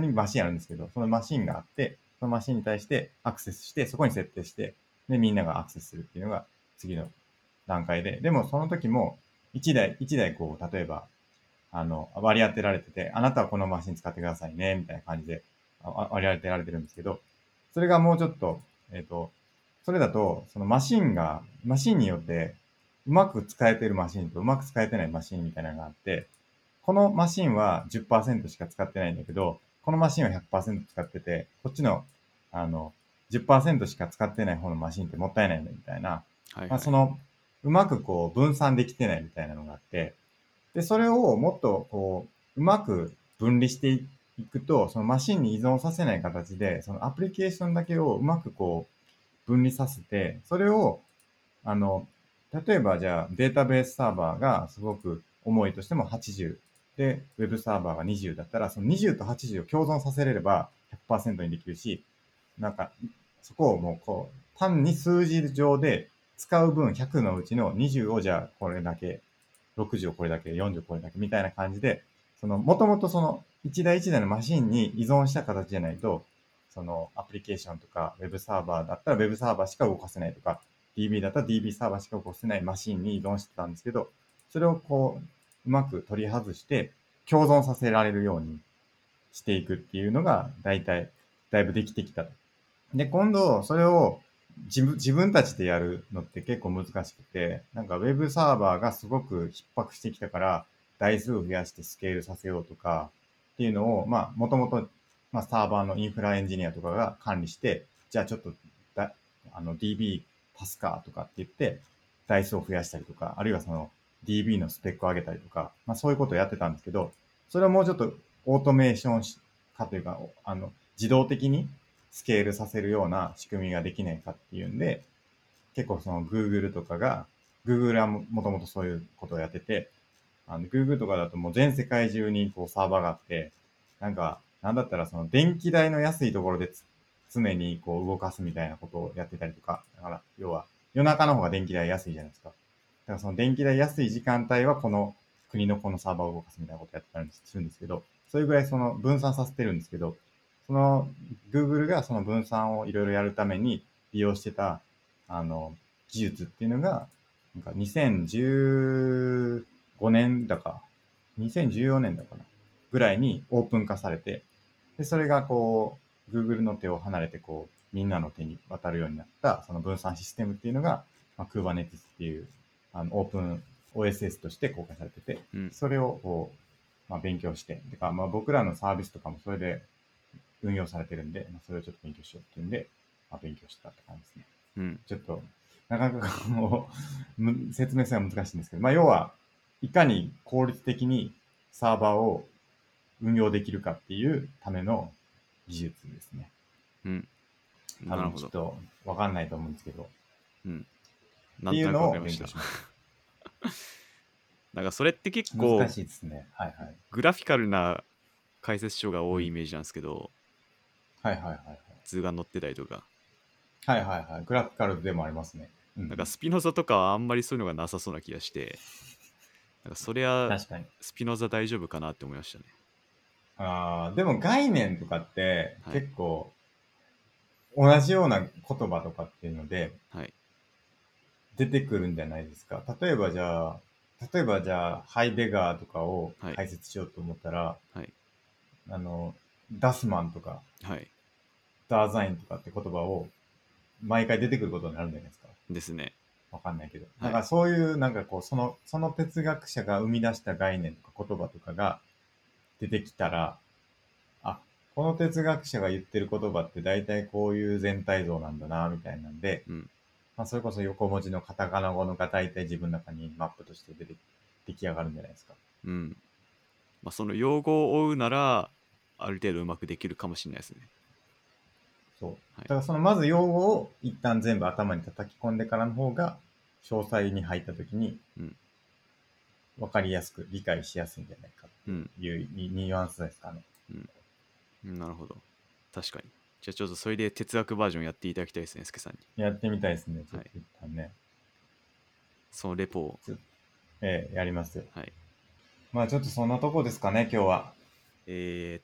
にマシンあるんですけど、そのマシンがあってそのマシンに対してアクセスしてそこに設定してでみんながアクセスするっていうのが次の段階で、でもその時も1台こう例えば割り当てられてて、あなたはこのマシン使ってくださいねみたいな感じで割り当てられてるんですけど、それがもうちょっとそれだとそのマシンによってうまく使えてるマシンとうまく使えてないマシンみたいなのがあって、このマシンは 10% しか使ってないんだけど、このマシンは 100% 使ってて、こっちの10% しか使ってない方のマシンってもったいないねみたいな、はいはい、まあそのうまくこう分散できてないみたいなのがあって、でそれをもっとこううまく分離していくと、そのマシンに依存させない形でそのアプリケーションだけをうまくこう分離させて、それを例えばじゃあデータベースサーバーがすごく重いとしても80でウェブサーバーが20だったら、その20と80を共存させれれば 100% にできるし、なんかそこをもうこう単に数字上で使う分100のうちの20をじゃあこれだけ、60をこれだけ、40をこれだけみたいな感じで、そのもともとその一台一台のマシンに依存した形じゃないと、そのアプリケーションとかウェブサーバーだったらウェブサーバーしか動かせないとか、DB だったら DB サーバーしか動かせないマシンに依存してたんですけど、それをこううまく取り外して共存させられるようにしていくっていうのがだいぶできてきた。で今度それを自分たちでやるのって結構難しくて、なんかウェブサーバーがすごく逼迫してきたから台数を増やしてスケールさせようとかっていうのを、まあもともとサーバーのインフラエンジニアとかが管理して、じゃあちょっとDB 足すかとかって言って台数を増やしたりとか、あるいはその DB のスペックを上げたりとか、まあそういうことをやってたんですけど、それをもうちょっとオートメーション化というか自動的にスケールさせるような仕組みができないかっていうんで、結構その Google とかが、Google はもともとそういうことをやってて、Google とかだともう全世界中にこうサーバーがあって、なんか、なんだったらその電気代の安いところで常にこう動かすみたいなことをやってたりとか、だから要は夜中の方が電気代安いじゃないですか。だからその電気代安い時間帯はこの国のこのサーバーを動かすみたいなことをやってたりするんですけど、それぐらいその分散させてるんですけど、その Google がその分散をいろいろやるために利用してた技術っていうのが、なんか2015年だか2014年だかなぐらいにオープン化されて、でそれがこう Google の手を離れてこうみんなの手に渡るようになったその分散システムっていうのが、まあ、Kubernetes っていうオープン OSS として公開されてて、それをこう、まあ、勉強しててか、まあ、僕らのサービスとかもそれで運用されてるんで、それをちょっと勉強しようっていうんで、まあ、勉強してたって感じですね。うん、ちょっとなかなかもう説明するのは難しいんですけど、まあ要はいかに効率的にサーバーを運用できるかっていうための技術ですね。うん。なるほど。ちょっと分かんないと思うんですけど。うん。なんとなく分かりました。なんかそれって結構難しいですね。はいはい。グラフィカルな解説書が多いイメージなんですけど。はいはいはいはい、図が載ってたりとか、はいはいはい、グラフィカルでもありますね。うん、なんかスピノザとかはあんまりそういうのがなさそうな気がして、なんかそれはスピノザ大丈夫かなって思いましたね。ああ、でも概念とかって結構同じような言葉とかっていうので出てくるんじゃないですか。例えばじゃあハイデガーとかを解説しようと思ったら、はいはい、ダスマンとか、はいダーザインとかって言葉を毎回出てくることになるんじゃないですか。ですね。わかんないけど。だからそういうなんかこうその哲学者が生み出した概念とか言葉とかが出てきたら、あ、この哲学者が言ってる言葉って大体こういう全体像なんだなみたいなんで、うんまあ、それこそ横文字のカタカナ語のが大体自分の中にマップとして出来上がるんじゃないですか。うんまあ、その用語を追うならある程度うまくできるかもしれないですね。そうだからそのまず用語を一旦全部頭に叩き込んでからの方が詳細に入ったときに分かりやすく理解しやすいんじゃないかというニュアンスですかね、うんうん、なるほど確かに。じゃあちょっとそれで哲学バージョンやっていただきたいですね、すけさんに。やってみたいですねちょっと一旦ね、はい、そのレポを、やりますよ、はい、まあちょっとそんなとこですかね今日は。1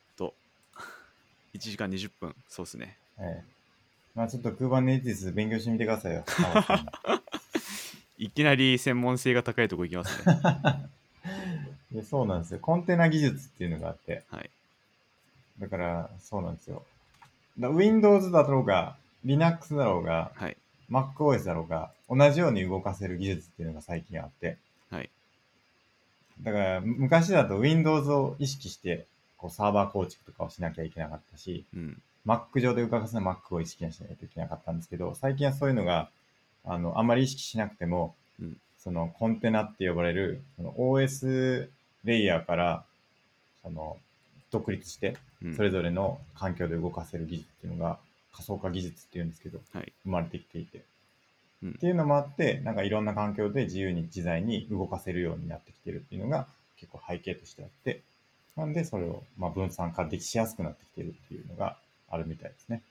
時間20分そうですね、まあちょっと Kubernetes 勉強してみてくださいよいきなり専門性が高いとこ行きますねいやそうなんですよ、コンテナ技術っていうのがあって、はい、だからそうなんですよ、Windows だろうが Linux だろうが、はい、MacOS だろうが同じように動かせる技術っていうのが最近あって、はい、だから昔だと Windows を意識してこうサーバー構築とかをしなきゃいけなかったし、うん、Mac 上で動かすのは Mac を意識しないといけなかったんですけど、最近はそういうのがあんまり意識しなくても、うん、そのコンテナって呼ばれるその OS レイヤーからその独立してそれぞれの環境で動かせる技術っていうのが仮想化技術っていうんですけど、はい、生まれてきていて、うん、っていうのもあってなんかいろんな環境で自由に自在に動かせるようになってきてるっていうのが結構背景としてあって、なんでそれをまあ分散化できしやすくなってきてるっていうのがあるみたいですね。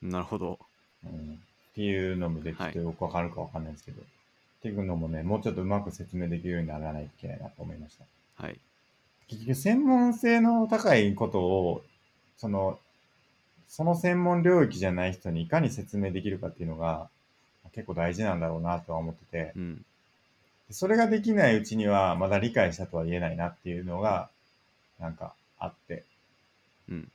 なるほど、うんっていうのもでちょっとよくわかるかわかんないですけど、はい、っていうのもねもうちょっとうまく説明できるようにならないといけないなと思いました。はい。結局専門性の高いことをその専門領域じゃない人にいかに説明できるかっていうのが結構大事なんだろうなとは思ってて、うん、それができないうちにはまだ理解したとは言えないなっていうのがなんかあって、うん、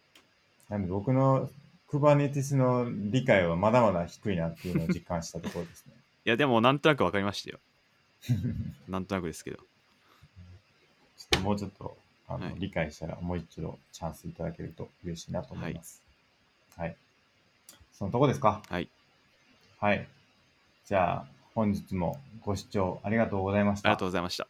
なんで僕のKubernetes の理解はまだまだ低いなっていうのを実感したところですねいやでもなんとなく分かりましたよなんとなくですけどちょっともうちょっとはい、理解したらもう一度チャンスいただけると嬉しいなと思います。はい、はい、そのとこですか。はい、はい、じゃあ本日もご視聴ありがとうございました。ありがとうございました。